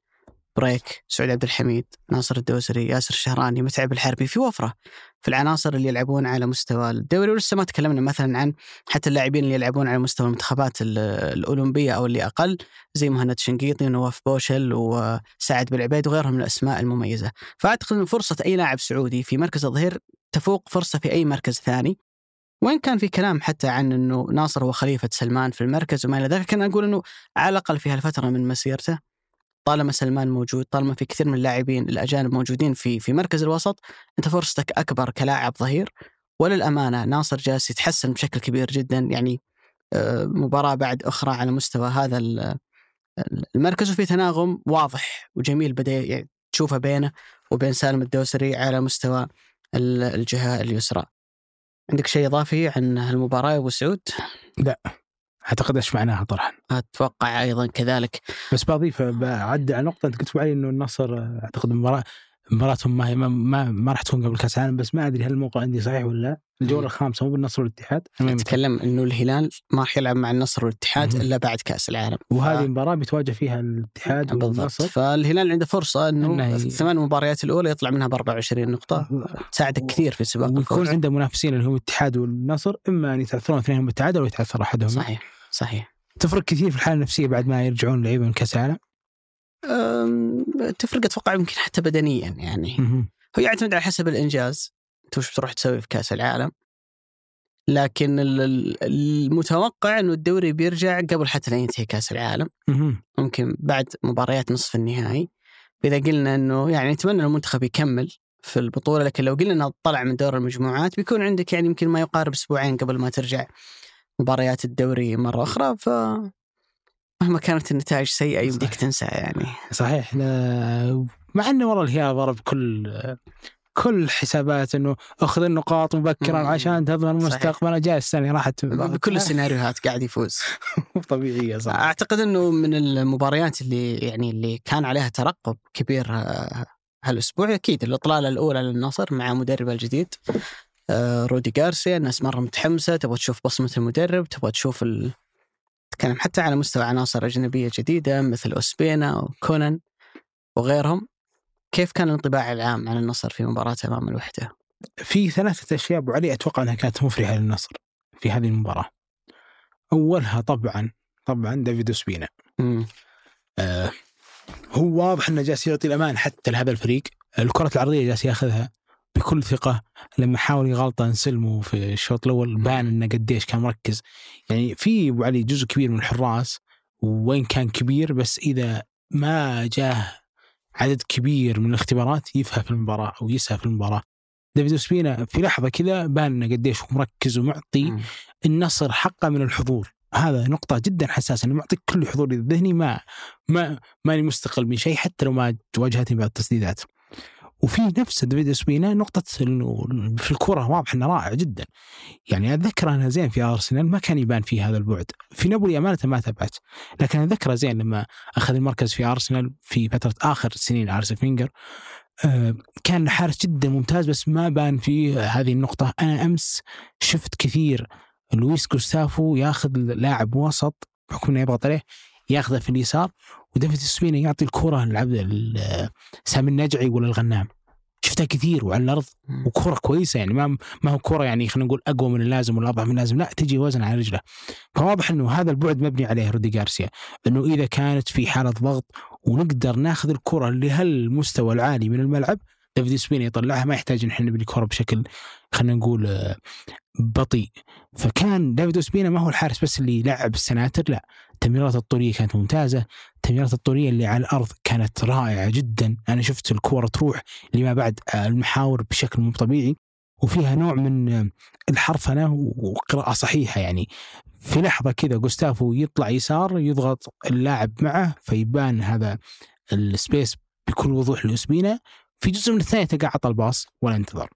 بريك، سعود عبد الحميد، ناصر الدوسري، ياسر الشهراني، متعب الحربي، في وفرة في العناصر اللي يلعبون على مستوى الدوري، ولسه ما تكلمنا مثلا عن حتى اللاعبين اللي يلعبون على مستوى المنتخبات الأولمبية أو اللي أقل زي مهند شنقيطي ونواف بوشل وسعد بالعبيد وغيرهم من الأسماء المميزة. فأعتقد أن فرصة أي لاعب سعودي في مركز الظهير تفوق فرصة في أي مركز ثاني، وإن كان في كلام حتى عن أنه ناصر هو خليفة سلمان في المركز وما إلى ذلك، كان أقول أنه على الأقل في هالفترة من مسيرته طالما سلمان موجود، طالما في كثير من اللاعبين الأجانب موجودين في في مركز الوسط، أنت فرصتك أكبر كلاعب ظهير. وللأمانة ناصر جالس يتحسن بشكل كبير جدا، يعني مباراة بعد أخرى على مستوى هذا المركز، وفي تناغم واضح وجميل بدأ يعني تشوفه بينه وبين سالم الدوسري على مستوى الجهة اليسرى. عندك شيء إضافي عن هالمباراة يا أبو سعود؟ لا أعتقد أشمعناها طرحا، أتوقع أيضا كذلك. بس بضيف بعد على نقطة أنت قلت معي إنه النصر أعتقد مباراة مباراتهم ما هي ما ما, ما راح تكون قبل كأس العالم، بس ما أدري هل الموقع عندي صحيح ولا الجولة الخامسة مو بالنصر والاتحاد. نتكلم إنه الهلال ما راح يلعب مع النصر والاتحاد إلا بعد كأس العالم، وهذه المباراة بيتواجه فيها الاتحاد والنصر، فالهلال عنده فرصة إنه الثمان مباريات الأولى يطلع منها بأربعة وعشرين نقطة، تساعدك كثير في سباق. ويكون عنده منافسين اللي هم الاتحاد والنصر، إما أن يتعثرون اثنينهم بالتعادل أو يتعثر أحدهم. صحيح صحيح. تفرق كثير في الحالة النفسية بعد ما يرجعون لعيبة من كأس العالم. تفرق أتوقع يمكن حتى بدنيا، يعني م-م. هو يعتمد على حسب الإنجاز أنت وش بتروح تسوي في كأس العالم، لكن المتوقع إنه الدوري بيرجع قبل حتى لا ينتهي كأس العالم، م-م. ممكن بعد مباريات نصف النهائي. إذا قلنا إنه يعني نتمنى المنتخب يكمل في البطولة، لكن لو قلنا إنه طلع من دور المجموعات بيكون عندك يعني يمكن ما يقارب أسبوعين قبل ما ترجع مباريات الدوري مرة أخرى، فمهما كانت النتائج سيئة يمديك تنسى يعني. صحيح. لا مع أنه والله الهلال ضرب كل كل حسابات إنه أخذ النقاط مبكرا عشان تضمن المستقبل، جاء السنة راحت بكل السيناريوهات قاعد يفوز. طبيعية. صح. أعتقد إنه من المباريات اللي يعني اللي كان عليها ترقب كبير هالأسبوع أكيد الإطلالة الأولى للنصر مع مدربه الجديد رودي غارسيا. الناس مرة متحمسة، تبغى تشوف بصمة المدرب، تبغى تشوف ال... تكلم حتى على مستوى عناصر أجنبية جديدة مثل أوسبينا وكونان وغيرهم. كيف كان الانطباع العام عن النصر في مباراة أمام الوحدة؟ في ثلاثة أشياء أبو علي أتوقع أنها كانت مفرحة للنصر في هذه المباراة. أولها طبعا طبعا ديفيد أوسبينا، آه هو واضح أنه جالس يعطي الأمان حتى لهذا الفريق. الكرة العرضية جالس يأخذها بكل ثقة، لما حاول يغلطه انسلمه في الشوط الأول بان إنه قديش كان مركز. يعني في أبو علي جزء كبير من الحراس وين كان كبير، بس إذا ما جاه عدد كبير من الاختبارات يفهم في المباراة أو يسهى في المباراة. ديفيد أوسبينا في لحظة كذا بان إنه قديش مركز ومعطي النصر حقه من الحضور. هذا نقطة جدا حساسة، إنه معطيك كل حضور ذهني، ما ما ماني مستقل من شيء حتى لو ما واجهتني بعض التسديدات. وفي نفس ديفيد أوسبينا نقطة في الكرة واضح أنه رائع جدا، يعني أتذكر أنها زين في أرسنال ما كان يبان فيه هذا البعد، في نابولي أمانة ما تبعت، لكن أتذكر زين لما أخذ المركز في أرسنال في فترة آخر سنين أرسن فينجر، كان حارس جدا ممتاز بس ما بان فيه هذه النقطة. أنا أمس شفت كثير لويس غوستافو ياخذ لاعب وسط بحكم أنه يبغط عليه ياخذه في اليسار، وديفيد أوسبينا يعطي الكرة لعبد سامي النجعي ولا الغنام، شفتها كثير وعلى الأرض وكرة كويسة، يعني ما ما هو كرة يعني خلينا نقول أقوى من اللازم ولا أضعف من اللازم، لا تجي وزن على رجله. فواضح إنه هذا البعد مبني عليه رودي غارسيا، إنه إذا كانت في حالة ضغط ونقدر ناخذ الكرة لهالمستوى العالي من الملعب ديفيد أوسبينا يطلعها، ما يحتاج إن إحنا بالكرة بشكل خلينا نقول بطيء. فكان ديفيد أوسبينا ما هو الحارس بس اللي لعب السناتر، لا التمريرات الطولية كانت ممتازة، التمريرات الطولية اللي على الأرض كانت رائعة جدا، أنا شفت الكرة تروح لما بعد المحاور بشكل مو طبيعي، وفيها نوع من الحرفنة وقراءة صحيحة. يعني في لحظة كذا غوستافو يطلع يسار يضغط اللاعب معه فيبان هذا السبيس بكل وضوح لأوسبينا، في جزء من الثانية تقع عطى الباص ولا انتظر.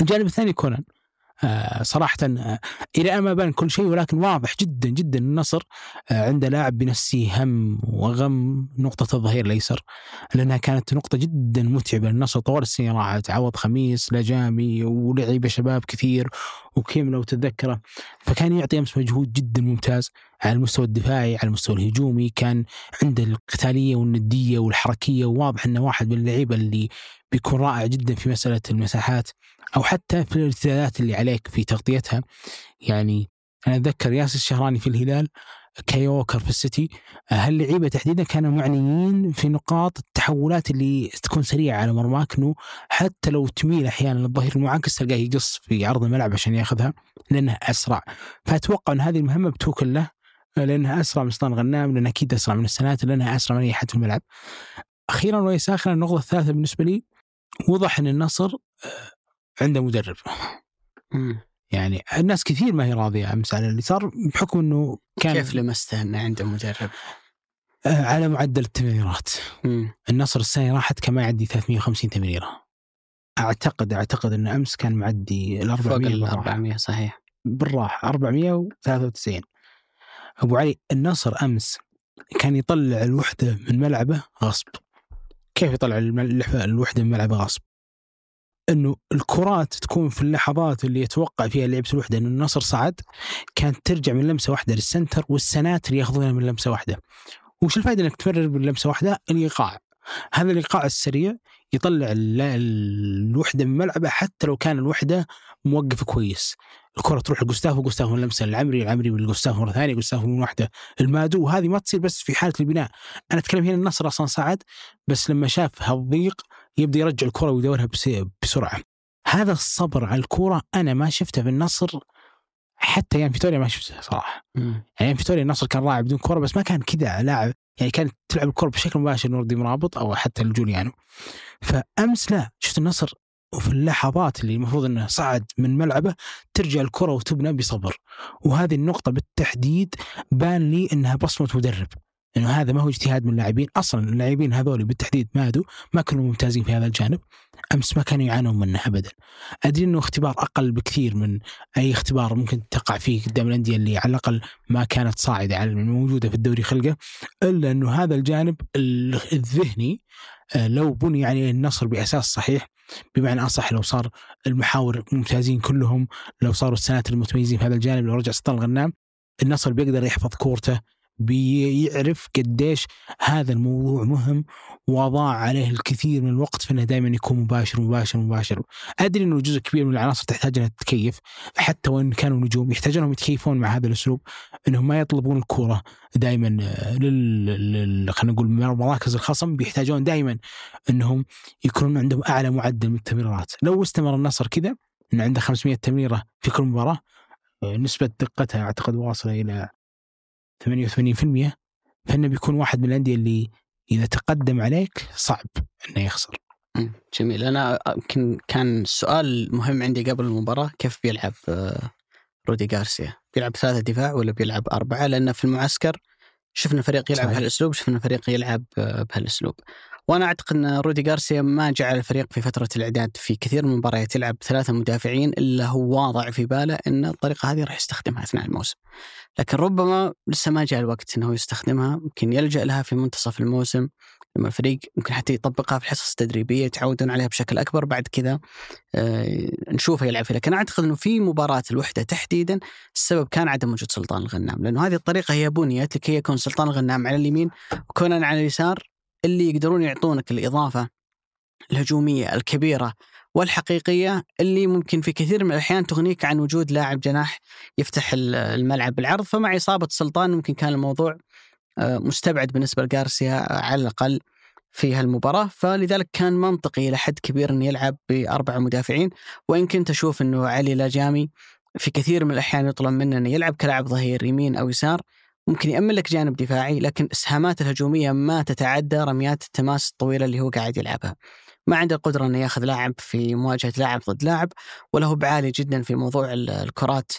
الجانب الثاني كونان آه صراحة آه إلى ما بان كل شيء، ولكن واضح جدا جدا النصر آه عنده لاعب بنفسه هم وغم نقطة الظهير الأيسر، لأنها كانت نقطة جدا متعبة. النصر طوال السنة عوض خميس لجامي ولعب شباب كثير وكيم لو تتذكره، فكان يعطي أمس مجهود جدا ممتاز على المستوى الدفاعي، على المستوى الهجومي كان عنده القتالية والندية والحركية، وواضح أنه واحد من اللعيبة اللي بيكون رائع جدا في مسألة المساحات أو حتى في الارتدادات اللي عليك في تغطيتها. يعني أنا أتذكر ياسر الشهراني في الهلال، كيوكر في السيتي، هاللعيبة تحديدا كانوا معنيين في نقاط التحولات اللي تكون سريعة على مرماكنو، حتى لو تميل أحيانا للظهير المعاكس تلقاه يقص في عرض الملعب عشان يأخذها لأنه أسرع. فأتوقع أن هذه المهمة بتوكل له، لأنها أسرع من سلطان الغنام، لأنها أكيد أسرع من السنوات، لأنها أسرع من أي حد في الملعب. أخيرا وليس آخرا، النقطة الثالثة بالنسبة لي وضح أن النصر عنده مدرب. يعني الناس كثير ما هي راضية أمس على اللي صار، بحكم أنه كان كيف لمسته أنه عنده مدرب على معدل التمريرات. النصر السنة راحت كما يعدي ثلاثمائة وخمسين تمريرة، أعتقد أعتقد أنه أمس كان معدي الأربعمائة، صحيح بالراحة أربعمائة وثلاثة وتسعين. أبو علي، النصر أمس كان يطلع الوحدة من ملعبه غصب. كيف يطلع الوحدة من ملعبه غصب؟ أنه الكرات تكون في اللحظات اللي يتوقع فيها لعبة الوحدة أنه النصر صعد، كانت ترجع من لمسة واحدة للسنتر، والسناتر يأخذونها من لمسة واحدة. وش الفائدة أنك تمرر من لمسة واحدة؟ الإيقاع، هذا الإيقاع السريع يطلع الوحدة من ملعبه. حتى لو كان الوحدة موقف كويس، الكرة تروح لغوستافو، غوستافو من لمسة للعمري، العمري من غوستافو مرة ثانية، غوستافو من واحدة المادو. وهذه ما تصير بس في حالة البناء، أنا أتكلم هنا النصر أصلا صعد، بس لما شاف هالضيق يبدأ يرجع الكرة ويدورها بسرعة. هذا الصبر على الكرة أنا ما شفته في النصر، حتى يعني فيتوريا ما شفته صراحة. مم. يعني فيتوريا النصر كان راعي بدون كرة، بس ما كان كذا لاعب، يعني كانت تلعب الكرة بشكل مباشر نوردي مرابط أو حتى الجوليانو. فأمس لا، شفت النصر وفي اللحظات اللي المفروض أنه صعد من ملعبه ترجع الكرة وتبنى بصبر. وهذه النقطة بالتحديد بان لي أنها بصمة مدرب، إنه هذا ما هو اجتهاد من اللاعبين. أصلا اللاعبين هذول بالتحديد مادو ما كانوا ممتازين في هذا الجانب، أمس ما كانوا يعانون منه أبدا. أدري إنه اختبار أقل بكثير من أي اختبار ممكن تقع فيه قدام الأندية اللي على الأقل ما كانت صاعدة على الموجودة في الدوري خلقة، إلا إنه هذا الجانب الذهني لو بني يعني النصر بأساس صحيح، بمعنى أصح لو صار المحاور ممتازين كلهم، لو صاروا السنوات المتميزين في هذا الجانب، لو رجع سلطان الغنام، النصر بيقدر يحفظ كورته، بيعرف قديش هذا الموضوع مهم وضاع عليه الكثير من الوقت، فإنه دائما يكون مباشر مباشر مباشر. أدري أنه جزء كبير من العناصر تحتاج أنها تتكيف، حتى وإن كانوا نجوم يحتاج أنهم يتكيفون مع هذا الأسلوب، أنهم ما يطلبون الكرة دائما لل خلينا نقول مراكز الخصم، بيحتاجون دائما أنهم يكونون عندهم أعلى معدل من التمريرات. لو استمر النصر كذا أنه عنده خمسمائة تمريرة في كل مباراة، نسبة دقتها أعتقد واصلة إلى ثمانية وثمانين بالمئة، فإنه بيكون واحد من الأندية اللي إذا تقدم عليك صعب إنه يخسر. جميل. أنا يمكن كان سؤال مهم عندي قبل المباراة، كيف بيلعب رودي غارسيا؟ بيلعب ثلاثة دفاع ولا بيلعب أربعة؟ لأن في المعسكر شفنا فريق يلعب بهالأسلوب، شفنا فريق يلعب بهالأسلوب، وأنا أعتقد أن رودي غارسيا ما جعل الفريق في فترة الإعداد في كثير من مباريات يلعب ثلاثة مدافعين، إلا هو واضع في باله أن الطريقة هذه راح يستخدمها أثناء الموسم، لكن ربما لسه ما جاء الوقت أنه يستخدمها. ممكن يلجأ لها في منتصف الموسم لما الفريق ممكن حتى يطبقها في الحصص التدريبية، يتعودون عليها بشكل أكبر، بعد كذا آه نشوفها يلعب فيها. لكن أعتقد أنه في مباراة الوحدة تحديدا السبب كان عدم وجود سلطان الغنام، لأنه هذه الطريقة هي بنيت لكي يكون سلطان الغنام على اليمين وكونان على اليسار، اللي يقدرون يعطونك الإضافة الهجومية الكبيرة والحقيقية، اللي ممكن في كثير من الأحيان تغنيك عن وجود لاعب جناح يفتح الملعب بالعرض. فمع إصابة سلطان ممكن كان الموضوع مستبعد بالنسبة لغارسيا على الأقل في هالمباراة، فلذلك كان منطقي لحد كبير أن يلعب بأربع مدافعين. وإن كنت أشوف أنه علي لجامي في كثير من الأحيان يطلب منه أن يلعب كلاعب ظهير يمين أو يسار، ممكن يأمل لك جانب دفاعي، لكن إسهامات الهجومية ما تتعدى رميات التماس الطويلة اللي هو قاعد يلعبها. ما عنده القدرة أنه يأخذ لاعب في مواجهة لاعب ضد لاعب، ولا هو بعالي جدا في موضوع الكرات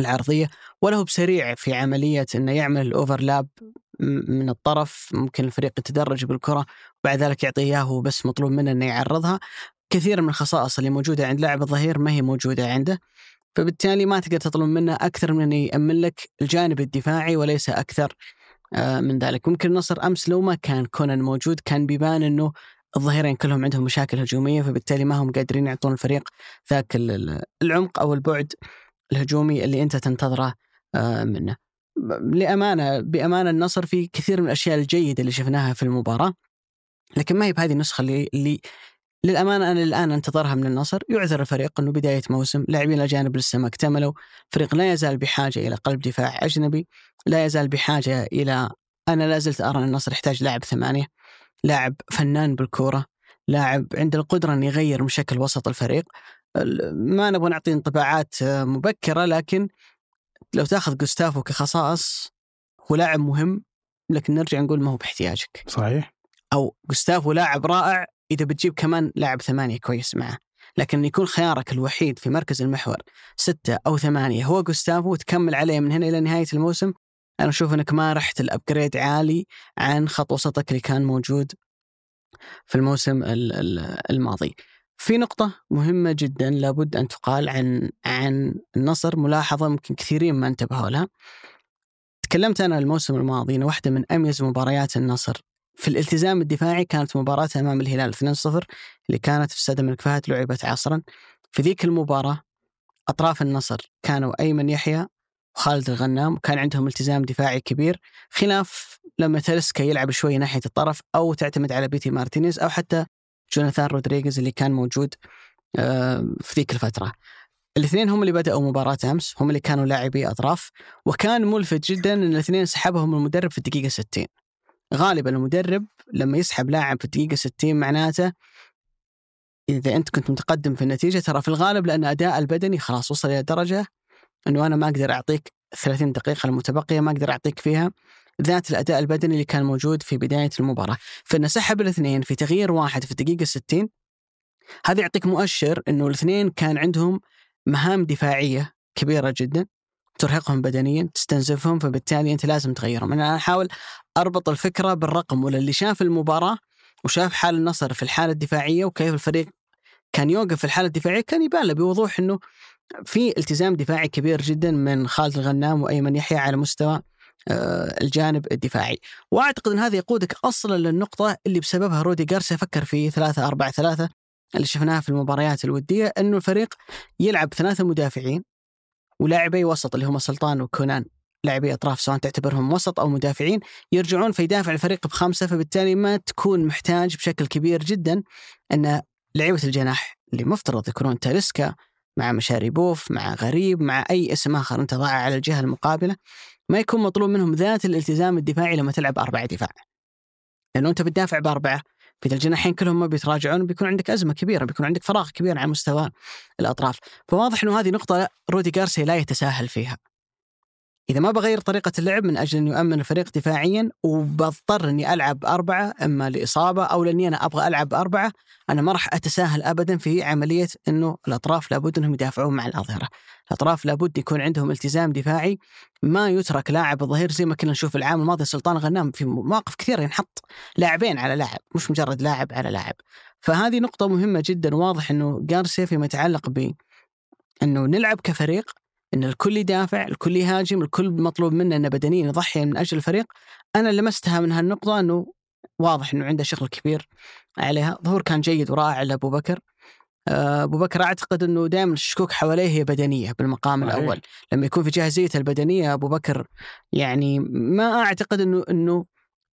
العرضية، ولا هو بسريع في عملية أنه يعمل الأوفرلاب من الطرف. ممكن الفريق يتدرج بالكرة وبعد ذلك يعطيه إياه، بس مطلوب منه أنه يعرضها. كثير من الخصائص اللي موجودة عند لاعب الظهير ما هي موجودة عنده، فبالتالي ما تقدر تطلب منه أكثر من أن يأمن لك الجانب الدفاعي وليس أكثر من ذلك. ممكن النصر أمس لو ما كان كونان موجود كان بيبان أنه الظهيرين كلهم عندهم مشاكل هجومية، فبالتالي ما هم قادرين يعطون الفريق ذاك العمق أو البعد الهجومي اللي أنت تنتظره منه. لأمانة بأمانة النصر في كثير من الأشياء الجيدة اللي شفناها في المباراة، لكن ما هي بهذه النسخة اللي, اللي للأمانة أنا الآن أنتظرها من النصر. يعذر الفريق أنه بداية موسم، لاعبين الأجانب لسه ما اكتملوا، فريق لا يزال بحاجة إلى قلب دفاع أجنبي، لا يزال بحاجة إلى، أنا لا زلت أرى أن النصر يحتاج لاعب ثمانية، لاعب فنان بالكورة، لاعب عنده القدرة أن يغير من شكل وسط الفريق. ما نبغى نعطي انطباعات مبكرة، لكن لو تأخذ غوستافو كخصائص هو لاعب مهم، لكن نرجع نقول ما هو باحتياجك. صحيح. أو غوستافو لاعب رائع إذا بتجيب كمان لاعب ثمانية كويس معه، لكن يكون خيارك الوحيد في مركز المحور ستة أو ثمانية هو غوستافو، وتكمل عليه من هنا إلى نهاية الموسم. أنا أشوف أنك ما رحت الأبجريد عالي عن خط وسطك اللي كان موجود في الموسم الماضي. في نقطة مهمة جدا لابد أن تقال عن عن النصر، ملاحظة ممكن كثيرين ما انتبهوا لها. تكلمت أنا الموسم الماضي أن واحدة من أميز مباريات النصر في الالتزام الدفاعي كانت مباراة أمام الهلال اثنين صفر اللي كانت في استاد الملك فهد، لعبت عصرا. في ذيك المباراة أطراف النصر كانوا أيمن يحيى وخالد الغنام، وكان عندهم التزام دفاعي كبير، خلاف لما تاليسكا يلعب شوي ناحية الطرف أو تعتمد على بيتي مارتينيز أو حتى جوناثان رودريغيز اللي كان موجود في ذيك الفترة. الاثنين هم اللي بدأوا مباراة أمس، هم اللي كانوا لاعبي أطراف، وكان ملفت جدا أن الاثنين سحبهم المدرب في الدقيقة ستين. غالبا المدرب لما يسحب لاعب في الدقيقة ستين معناته إذا أنت كنت متقدم في النتيجة، ترى في الغالب لأن أداء البدني خلاص وصل إلى درجة أنه أنا ما أقدر أعطيك ثلاثين دقيقة المتبقية، ما أقدر أعطيك فيها ذات الأداء البدني اللي كان موجود في بداية المباراة. فإن سحب الاثنين في تغيير واحد في الدقيقة ستين، هذا يعطيك مؤشر أنه الاثنين كان عندهم مهام دفاعية كبيرة جدا ترهقهم بدنيا، تستنزفهم، فبالتالي أنت لازم تغيرهم. أنا أحاول أربط الفكرة بالرقم، ولا اللي شاف المباراة وشاف حال النصر في الحالة الدفاعية وكيف الفريق كان يوقف في الحالة الدفاعية كان يبان له بوضوح أنه في التزام دفاعي كبير جدا من خالد الغنام وأيمن يحيى على مستوى الجانب الدفاعي. وأعتقد أن هذا يقودك أصلا للنقطة اللي بسببها رودي غارسيا فكر في ثلاثة أربعة ثلاثة اللي شفناها في المباريات الودية، أنه الفريق يلعب ثلاثة مدافعين ولاعبي وسط اللي هم سلطان وكونان، لاعبي أطراف سواء تعتبرهم وسط أو مدافعين، يرجعون فيدافع الفريق بخمسة، فبالتالي ما تكون محتاج بشكل كبير جدا أن لعيبة الجناح اللي مفترض يكونون تاليسكا مع مشاريبوف مع غريب مع أي اسم آخر أنت ضاع على الجهة المقابلة، ما يكون مطلوب منهم ذات الالتزام الدفاعي لما تلعب أربعة دفاع، لأنه أنت بتدافع بأربعة، إذا الجناحين كلهم ما بيتراجعون بيكون عندك أزمة كبيرة، بيكون عندك فراغ كبير على مستوى الأطراف. فواضح أنه هذه نقطة رودي غارسيا لا يتساهل فيها. إذا ما بغير طريقة اللعب من أجل أن يؤمن الفريق دفاعيا وبضطر أني ألعب أربعة إما لإصابة أو لأني أنا أبغى ألعب أربعة، أنا ما راح أتساهل أبدا في عملية أنه الأطراف لابد أنهم يدافعون مع الأظهرة. الأطراف لابد يكون عندهم التزام دفاعي، ما يترك لاعب الظهير زي ما كنا نشوف العام الماضي سلطان غنام في مواقف كثيرة ينحط لاعبين على لاعب مش مجرد لاعب على لاعب. فهذه نقطة مهمة جدا، واضح أنه غارسيا فيما يتعلق ب أنه نلعب كفريق، إن الكل يدافع، الكل يهاجم، الكل مطلوب منه أنه بدنيا يضحي من أجل الفريق. أنا لمستها من هالنقطة أنه واضح أنه عنده شغل كبير عليها. ظهور كان جيد ورائع لأبو بكر. أبو بكر أعتقد أنه دائما الشكوك حواليه هي بدنية بالمقام أيه. الأول لما يكون في جاهزية البدنية أبو بكر، يعني ما أعتقد أنه أنه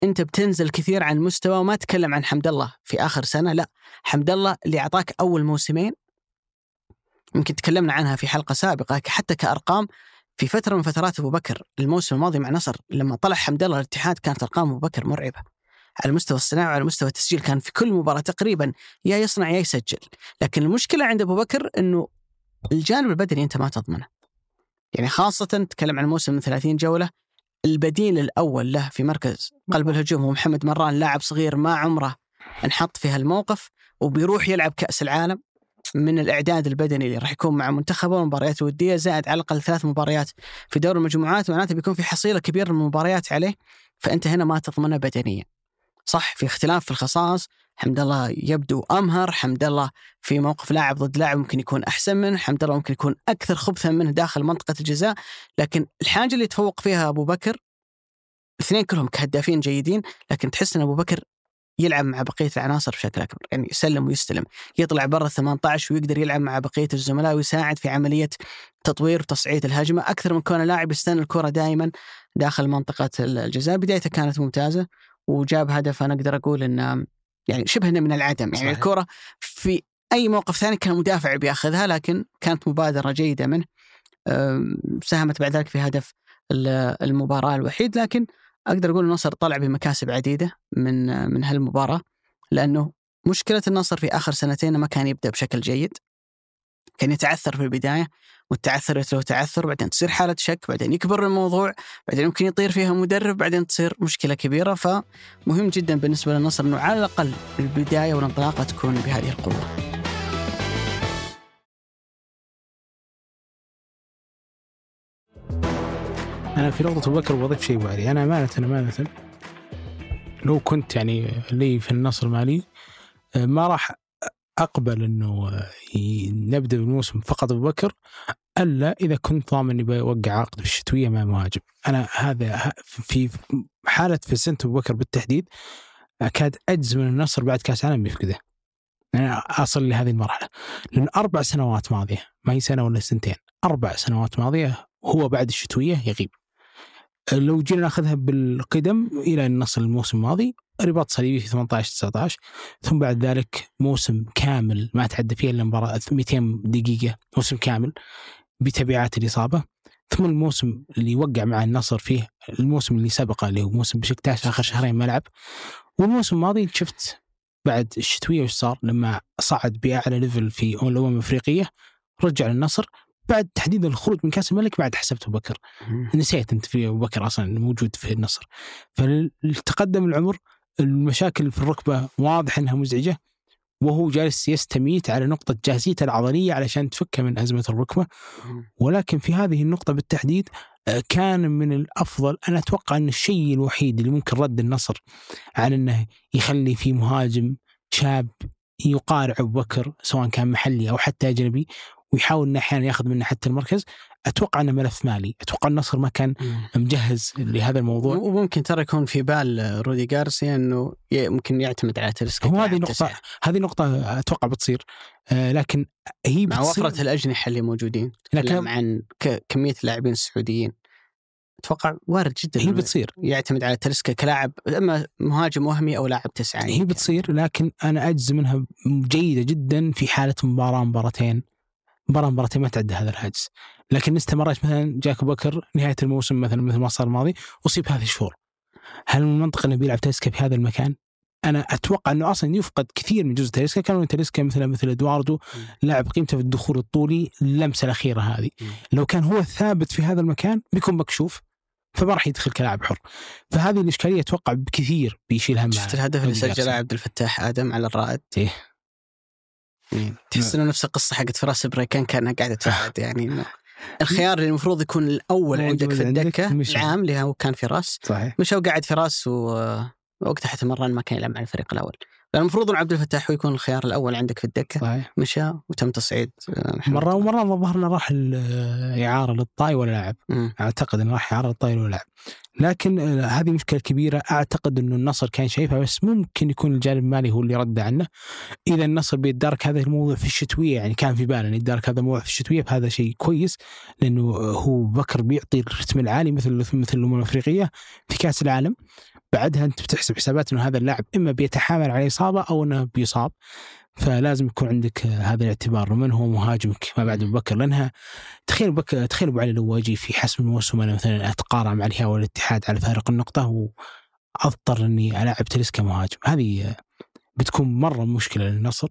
أنت بتنزل كثير عن مستوى. وما أتكلم عن حمد الله في آخر سنة، لا، حمد الله اللي أعطاك أول موسمين يمكن تكلمنا عنها في حلقة سابقة حتى كأرقام، في فترة من فترات أبو بكر الموسم الماضي مع نصر لما طلع حمد الله الاتحاد كانت أرقام أبو بكر مرعبة على مستوى الصناعة وعلى مستوى التسجيل، كان في كل مباراة تقريبا يا يصنع يا يسجل. لكن المشكلة عند أبو بكر أنه الجانب البدني أنت ما تضمنه، يعني خاصة تكلم عن موسم من ثلاثين جولة، البديل الأول له في مركز قلب الهجوم هو محمد مران، لاعب صغير ما عمره انحط في هالموقف وبيروح يلعب كأس العالم، من الإعداد البدني اللي راح يكون مع منتخبه ومباريات ودية زائد على الأقل ثلاث مباريات في دور المجموعات، معناته بيكون في حصيلة كبيرة من المباريات عليه، فأنت هنا ما تضمنه بدنيا. صح في اختلاف في الخصائص، حمد الله يبدو أمهر، حمد الله في موقف لاعب ضد لاعب ممكن يكون أحسن منه، حمد الله ممكن يكون أكثر خبثا منه داخل منطقة الجزاء، لكن الحاجة اللي تفوق فيها أبو بكر، الاثنين كلهم كهدافين جيدين، لكن تحس أن أبو بكر يلعب مع بقية العناصر بشكل أكبر، يعني يسلم ويستلم، يطلع برا ثمانية عشر ويقدر يلعب مع بقية الزملاء ويساعد في عملية تطوير وتصعيد الهجمة أكثر من كونه لاعب يستنى الكرة دائما داخل منطقة الجزاء. بدايته كانت ممتازة وجاب هدف، أنا أقدر أقول إن يعني شبه من العدم، يعني الكرة في أي موقف ثاني كان مدافع بيأخذها، لكن كانت مبادرة جيدة منه، ساهمت بعد ذلك في هدف المباراة الوحيد. لكن أقدر أقول النصر طلع بمكاسب عديدة من من هالمباراة، لأنه مشكلة النصر في آخر سنتين ما كان يبدأ بشكل جيد، كان يتعثر في البداية والتعثر له تعثر، بعدين تصير حالة شك، بعدين يكبر الموضوع، بعدين ممكن يطير فيها مدرب، بعدين تصير مشكلة كبيرة. فمهم جدا بالنسبة للنصر أنه على الأقل البداية والانطلاقة تكون بهذه القوة. أنا في نقطة أبو بكر وضيف شيء وعلي، أنا أمانة أنا أمانة لو كنت يعني لي في النصر مالي ما راح أقبل إنه نبدأ بالموسم فقط أبو بكر إلا إذا كنت ضامن إني بوقع عقد الشتوية مع مهاجم. أنا هذا في حالة في سنة أبو بكر بالتحديد أكاد أجزم من النصر بعد كأس العالم بيفقده، أنا أصل لهذه المرحلة، لأن أربع سنوات ماضية ما هي سنة ولا سنتين، أربع سنوات ماضية هو بعد الشتوية يغيب. لو جينا ناخذها بالقدم إلى النصر الموسم الماضي رباط صليبي في ثمانية عشر تسعة عشر، ثم بعد ذلك موسم كامل ما تعدى فيه المباراة مئتين دقيقة، موسم كامل بتبعات الإصابة، ثم الموسم اللي وقع مع النصر فيه الموسم اللي سبقه اللي هو موسم بشكتاش آخر شهرين ملعب، والموسم الماضي شفت بعد الشتوية وش صار لما صعد بأعلى ليفل في الأمم الأفريقية، رجع للنصر بعد تحديد الخروج من كأس الملك بعد حسبت أبو بكر. نسيت أنت في أبو بكر أصلاً موجود في النصر، فالتقدم العمر، المشاكل في الركبة واضح أنها مزعجة، وهو جالس يستميت على نقطة جاهزيته العضلية علشان تفكه من أزمة الركبة. ولكن في هذه النقطة بالتحديد كان من الأفضل، أنا أتوقع أن الشيء الوحيد اللي ممكن رد النصر عن أنه يخلي فيه مهاجم شاب يقارع أبو بكر سواء كان محلي أو حتى أجنبي ويحاول أن أحيانا يأخذ منه حتى المركز، أتوقع أنه ملف مالي، أتوقع النصر ما كان مجهز لهذا الموضوع. وممكن ترى يكون في بال رودي غارسيا أنه ممكن يعتمد على تاليسكا. هذه نقطة، هذه نقطة أتوقع بتصير، آه لكن هي مع بتصير وفرة الأجنحة اللي موجودين، لكن عن كمية اللاعبين السعوديين أتوقع وارد جدا هي بتصير يعتمد على تاليسكا كلاعب إما مهاجم وهمي أو لاعب تسعة. هي بتصير، لكن أنا أجزم منها جيدة جدا في حالة مباراة مباراتين مباراة مباراتين ما تعدى هذا الهاجس، لكن استمرت مثلا جاك بكر نهاية الموسم مثلا مثل ما صار الماضي أصيب هذه الشهور، هل من المنطق أنه بيلعب تاليسكا في هذا المكان؟ أنا أتوقع أنه أصلا يفقد كثير من جزء تاليسكا، كانوا تاليسكا مثلا مثل إدواردو لاعب قيمته في الدخول الطولي، اللمسة الأخيرة هذه لو كان هو ثابت في هذا المكان بيكون مكشوف، فما راح يدخل كلاعب حر، فهذه الإشكالية أتوقع بكثير بيشيلها معه. شفت الهدف اللي سجله عبد الفتاح آدم على الرائد؟ إيه تحس إنه نفس القصة حقت فراس بريكان كأنها قاعدة تفعد، يعني الخيار اللي المفروض يكون الأول عندك في الدكة العام اللي هو كان فراس، مش هو قاعد فراس ووقت حتى مرة ما كان يلعب مع الفريق الأول، لأن المفروض إن عبد الفتاح هو يكون الخيار الأول عندك في الدكة، مشى وتم تصعيد مرة ومرة ما ظهرنا راح الإعارة للطائي ولا لاعب، أعتقد إنه راح إعارة للطائي ولا لاعب، لكن هذه مشكلة كبيرة أعتقد أنه النصر كان شايفها، بس ممكن يكون الجانب المالي هو اللي رد عنه. إذا النصر بيدارك هذا الموضوع في الشتوية، يعني كان في باله أن يدارك هذا الموضوع في الشتوية، فهذا شيء كويس، لأنه هو بكر بيعطي الرتم العالي مثل مثل الأمم الأفريقية في كأس العالم، بعدها أنت بتحسب حسابات أنه هذا اللاعب إما بيتحامل على إصابة أو أنه بيصاب، فلازم يكون عندك هذا الاعتبار من هو مهاجمك ما بعد بكر، لأنها تخيل بكر تخيل أبو علي لو أجي في حسم الموسم أنا مثلا أتقارع عليها والاتحاد على فارق النقطة وأضطر أني ألاعب تاليسكا مهاجم، هذه بتكون مرة مشكلة للنصر،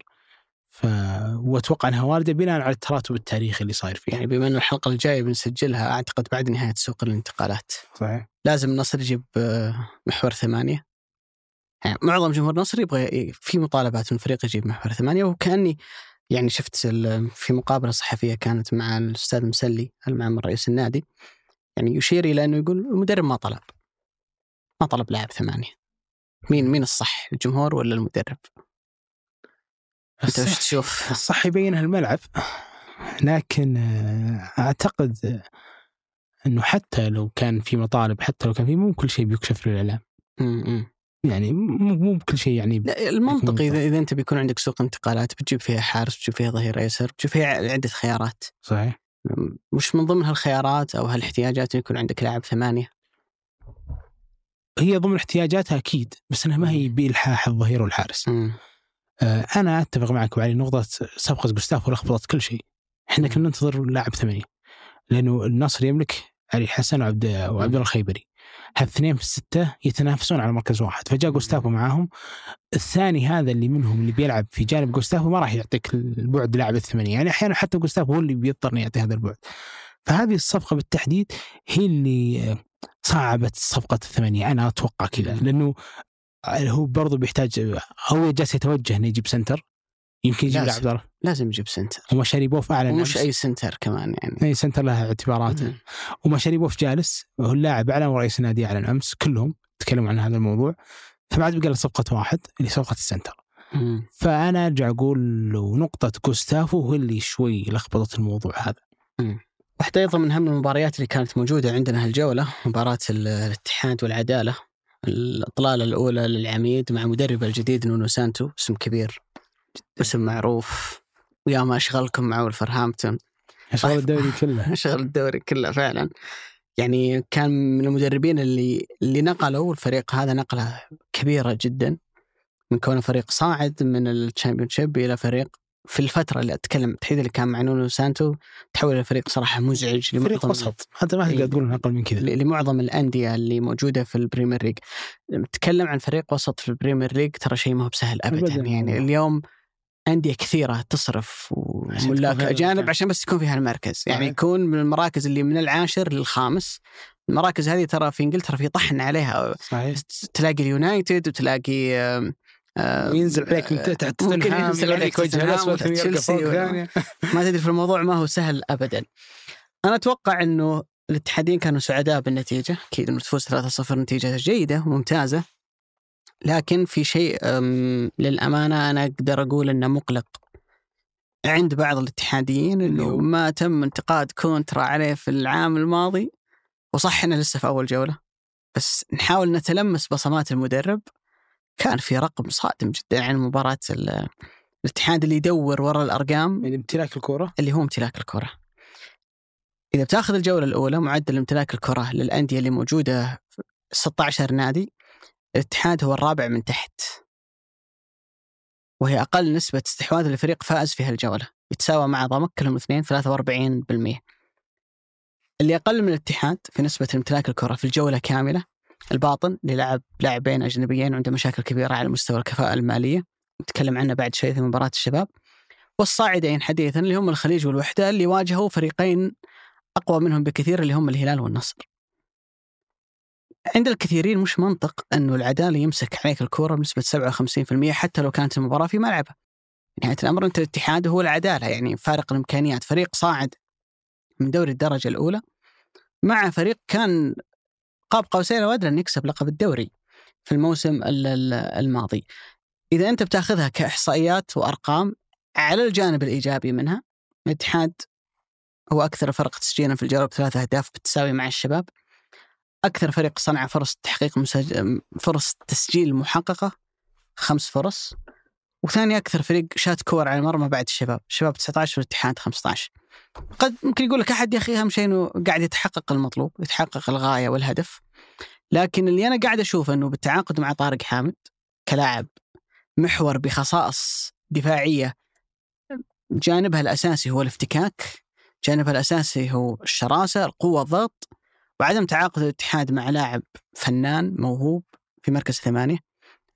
فأتوقع أنها واردة بناء على التراتب التاريخي اللي صاير فيه. يعني بما أن الحلقة الجاية بنسجلها أعتقد بعد نهاية سوق الانتقالات، صحيح لازم النصر يجيب محور ثمانية، يعني معظم جمهور النصر يبغى في مطالبات من الفريق يجيب محور ثمانية، وكأني يعني شفت في مقابلة صحفية كانت مع الأستاذ مسلي المعمر رئيس النادي، يعني يشير إلى أنه يقول المدرب ما طلب ما طلب لاعب ثمانية، مين مين الصح، الجمهور ولا المدرب؟ أنت وش تشوف؟ الصح يبينها الملعب، لكن أعتقد أنه حتى لو كان في مطالب، حتى لو كان في، مو كل شيء بيكشف للإعلام. يعني مو بكل شيء يعني. المنطقي إذا إذا أنت بيكون عندك سوق انتقالات بتجيب فيها حارس، بتجيب فيها ظهير أيسر، بتجيب فيها عدة خيارات. صحيح. مش من ضمن هالخيارات أو هالاحتياجات يكون عندك لاعب ثمانية؟ هي ضمن احتياجاتها أكيد، بس أنها ما هي بإلحاح الظهير والحارس. م. أنا أتفق معك على نقطة سابقة غوستافو لخبطت كل شيء. إحنا كنا ننتظر لاعب ثمانية، لأنه النصر يملك علي حسن وعبد وعبد الخيبري، هالاثنين في الستة يتنافسون على مركز واحد، فجاء غوستافو معاهم. الثاني هذا اللي منهم اللي بيلعب في جانب غوستافو ما راح يعطيك البعد لاعب الثمانية، يعني أحيانا حتى غوستافو هو اللي بيضطر يعطي هذا البعد. فهذه الصفقة بالتحديد هي اللي صعبت صفقة الثمانية، أنا أتوقع كذا، لأنه هو برضو بيحتاج، هو جالس يتوجه إنه يجيب سنتر، يمكن يجيب لاعب ضرب، لازم يجيب سنتر. ومشاريبوف أعلن، ومش أي سنتر كمان، يعني أي سنتر لها اعتباراته. ومشاريبوف جالس، هو اللاعب أعلن ورئيس النادي أعلن أمس، كلهم تكلموا عن هذا الموضوع. فبعد بقى صفقة واحد اللي صفقة السنتر. مم. فأنا أرجع أقول له نقطة غوستافو هو اللي شوي لخبطت الموضوع هذا. مم. واحدة أيضا من أهم المباريات اللي كانت موجودة عندنا هالجولة مباراة الاتحاد والعدالة، الإطلالة الأولى للعميد مع مدرب الجديد نونو سانتو، اسم كبير، اسم معروف، ويا ما أشغلكم معه الفرهامبتون، أشغل الدوري كله، أشغل الدوري كله فعلا. يعني كان من المدربين اللي اللي نقلوا الفريق هذا نقلة كبيرة جدا، من كونه فريق صاعد من الشامبيونشيب إلى فريق في الفترة اللي أتكلم تحديد اللي كان مع نونو سانتو تحول إلى فريق صراحة مزعج، فريق وسط، حتى ما تقدر تقول أقل من كذا لمعظم الأندية اللي موجودة في البريمير ليج. نتكلم عن فريق وسط في البريمير ليج، ترى شيء ما هو بسهل أبدا. يعني اليوم أندية كثيرة تصرف وملاك أجانب عشان بس يكون فيها المركز، يعني يكون من المراكز اللي من العاشر للخامس. المراكز هذه ترى في إنجلترا في طحن عليها، تلاقي اليونايتد وتلاقي وينزل عليك من تحت، ينزل عليك وجه أسود، ما تدري. في الموضوع ما هو سهل أبدا. أنا أتوقع أنه الاتحادين كانوا سعداء بالنتيجة، أكيد أنه تفوز ثلاثة صفر نتيجة جيدة وممتازة، لكن في شيء للأمانة أنا أقدر أقول أنه مقلق عند بعض الاتحاديين، أنه ما تم انتقاد كونترا عليه في العام الماضي، وصح أنه لسه في أول جولة، بس نحاول نتلمس بصمات المدرب. كان في رقم صادم جدا عن مباراة الاتحاد اللي يدور وراء الأرقام، يعني امتلاك الكرة، اللي هو امتلاك الكرة. إذا بتاخذ الجولة الأولى معدل امتلاك الكرة للأندية اللي موجودة ستة عشر نادي، الاتحاد هو الرابع من تحت، وهي أقل نسبة استحواذ للفريق فائز في هالجولة، يتساوى مع ضمك كلهم اثنين ثلاثة وأربعين بالمئة. اللي أقل من الاتحاد في نسبة امتلاك الكرة في الجولة كاملة الباطن، اللي لعب لاعبين أجنبيين وعنده مشاكل كبيرة على مستوى الكفاءة المالية، نتكلم عنها بعد شوي في مباراة الشباب. والصاعدين حديثا اللي هم الخليج والوحدة، اللي واجهوا فريقين أقوى منهم بكثير، اللي هم الهلال والنصر. عند الكثيرين مش منطق أنه العدالة يمسك عليك الكرة بنسبة سبعة وخمسين بالمئة حتى لو كانت المباراة في ملعبه. نهاية الأمر أنت الاتحاد هو العدالة، يعني فارق الإمكانيات، فريق صاعد من دوري الدرجة الأولى مع فريق كان قاب قوسين وأدنى أن يكسب لقب الدوري في الموسم الماضي. إذا أنت بتاخذها كإحصائيات وأرقام، على الجانب الإيجابي منها الاتحاد هو أكثر فرق تسجيلا في الجولة بثلاثة أهداف بالتساوي مع الشباب، أكثر فريق صنع فرص تحقيق مسج... فرص تسجيل محققة، خمس فرص، وثاني أكثر فريق شات كور على المرمى بعد الشباب، الشباب تسعة عشر والاتحاد خمسة عشر. قد ممكن يقول لك أحد يا أخي أهم شيء إنه قاعد يتحقق المطلوب، يتحقق الغاية والهدف، لكن اللي أنا قاعد أشوفه إنه بالتعاقد مع طارق حامد كلاعب محور بخصائص دفاعية، جانبها الأساسي هو الافتكاك، جانبها الأساسي هو الشراسة، القوة، الضغط، وعدم تعاقد الاتحاد مع لاعب فنان موهوب في مركز ثمانية،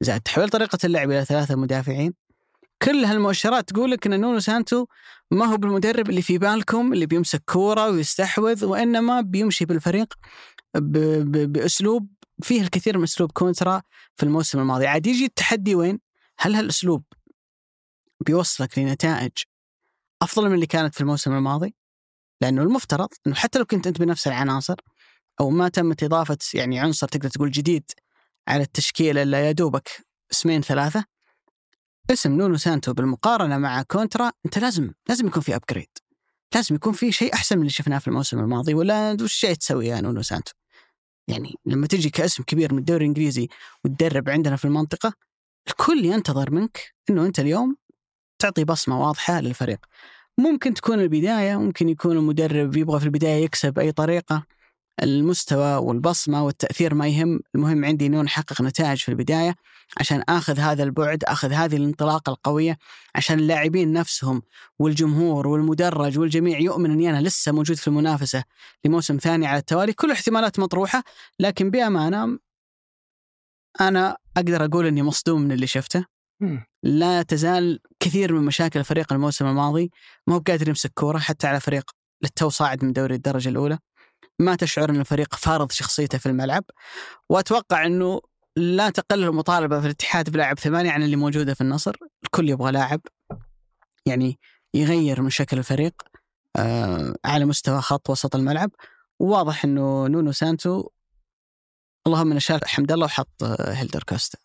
زائد تحويل طريقة اللعب إلى ثلاثة مدافعين، كل هالمؤشرات تقولك أن نونو سانتو ما هو بالمدرب اللي في بالكم اللي بيمسك كورة ويستحوذ، وإنما بيمشي بالفريق ب... ب... بأسلوب فيه الكثير من أسلوب كونترا في الموسم الماضي. عاد يجي التحدي وين؟ هل هالأسلوب بيوصلك لنتائج أفضل من اللي كانت في الموسم الماضي؟ لأنه المفترض أنه حتى لو كنت أنت بنفس العناصر أو ما تمت إضافة يعني عنصر تقدر تقول جديد على التشكيلة اللي يدوبك اسمين ثلاثة. اسم نونو سانتو بالمقارنة مع كونترا أنت لازم لازم يكون في أبجريد، لازم يكون في شيء أحسن من اللي شفناه في الموسم الماضي. ولا وش شيء تسوي يا نونو سانتو؟ يعني لما تجي كاسم كبير من الدوري الإنجليزي وتدرب عندنا في المنطقة، الكل ينتظر منك أنه أنت اليوم تعطي بصمة واضحة للفريق. ممكن تكون البداية، ممكن يكون المدرب يبغى في البداية يكسب أي طريقة، المستوى والبصمة والتأثير ما يهم، المهم عندي أنه نحقق نتائج في البداية عشان آخذ هذا البعد، آخذ هذه الانطلاقة القوية، عشان اللاعبين نفسهم والجمهور والمدرج والجميع يؤمن أني أنا لسه موجود في المنافسة لموسم ثاني على التوالي. كل احتمالات مطروحة، لكن بأمانة أنا أقدر أقول أني مصدوم من اللي شفته. لا تزال كثير من مشاكل فريق الموسم الماضي، ما هو قادر يمسك كورة حتى على فريق للتو صاعد من دوري الدرجة الأولى. ما تشعر أن الفريق فارض شخصيته في الملعب، وأتوقع أنه لا تقل المطالبة في الاتحاد بلاعب ثمانية عن اللي موجودة في النصر. الكل يبغى لاعب يعني يغير من شكل الفريق آه على مستوى خط وسط الملعب. واضح أنه نونو سانتو اللهم نشال حمد الله وحط هيلدر كوستا.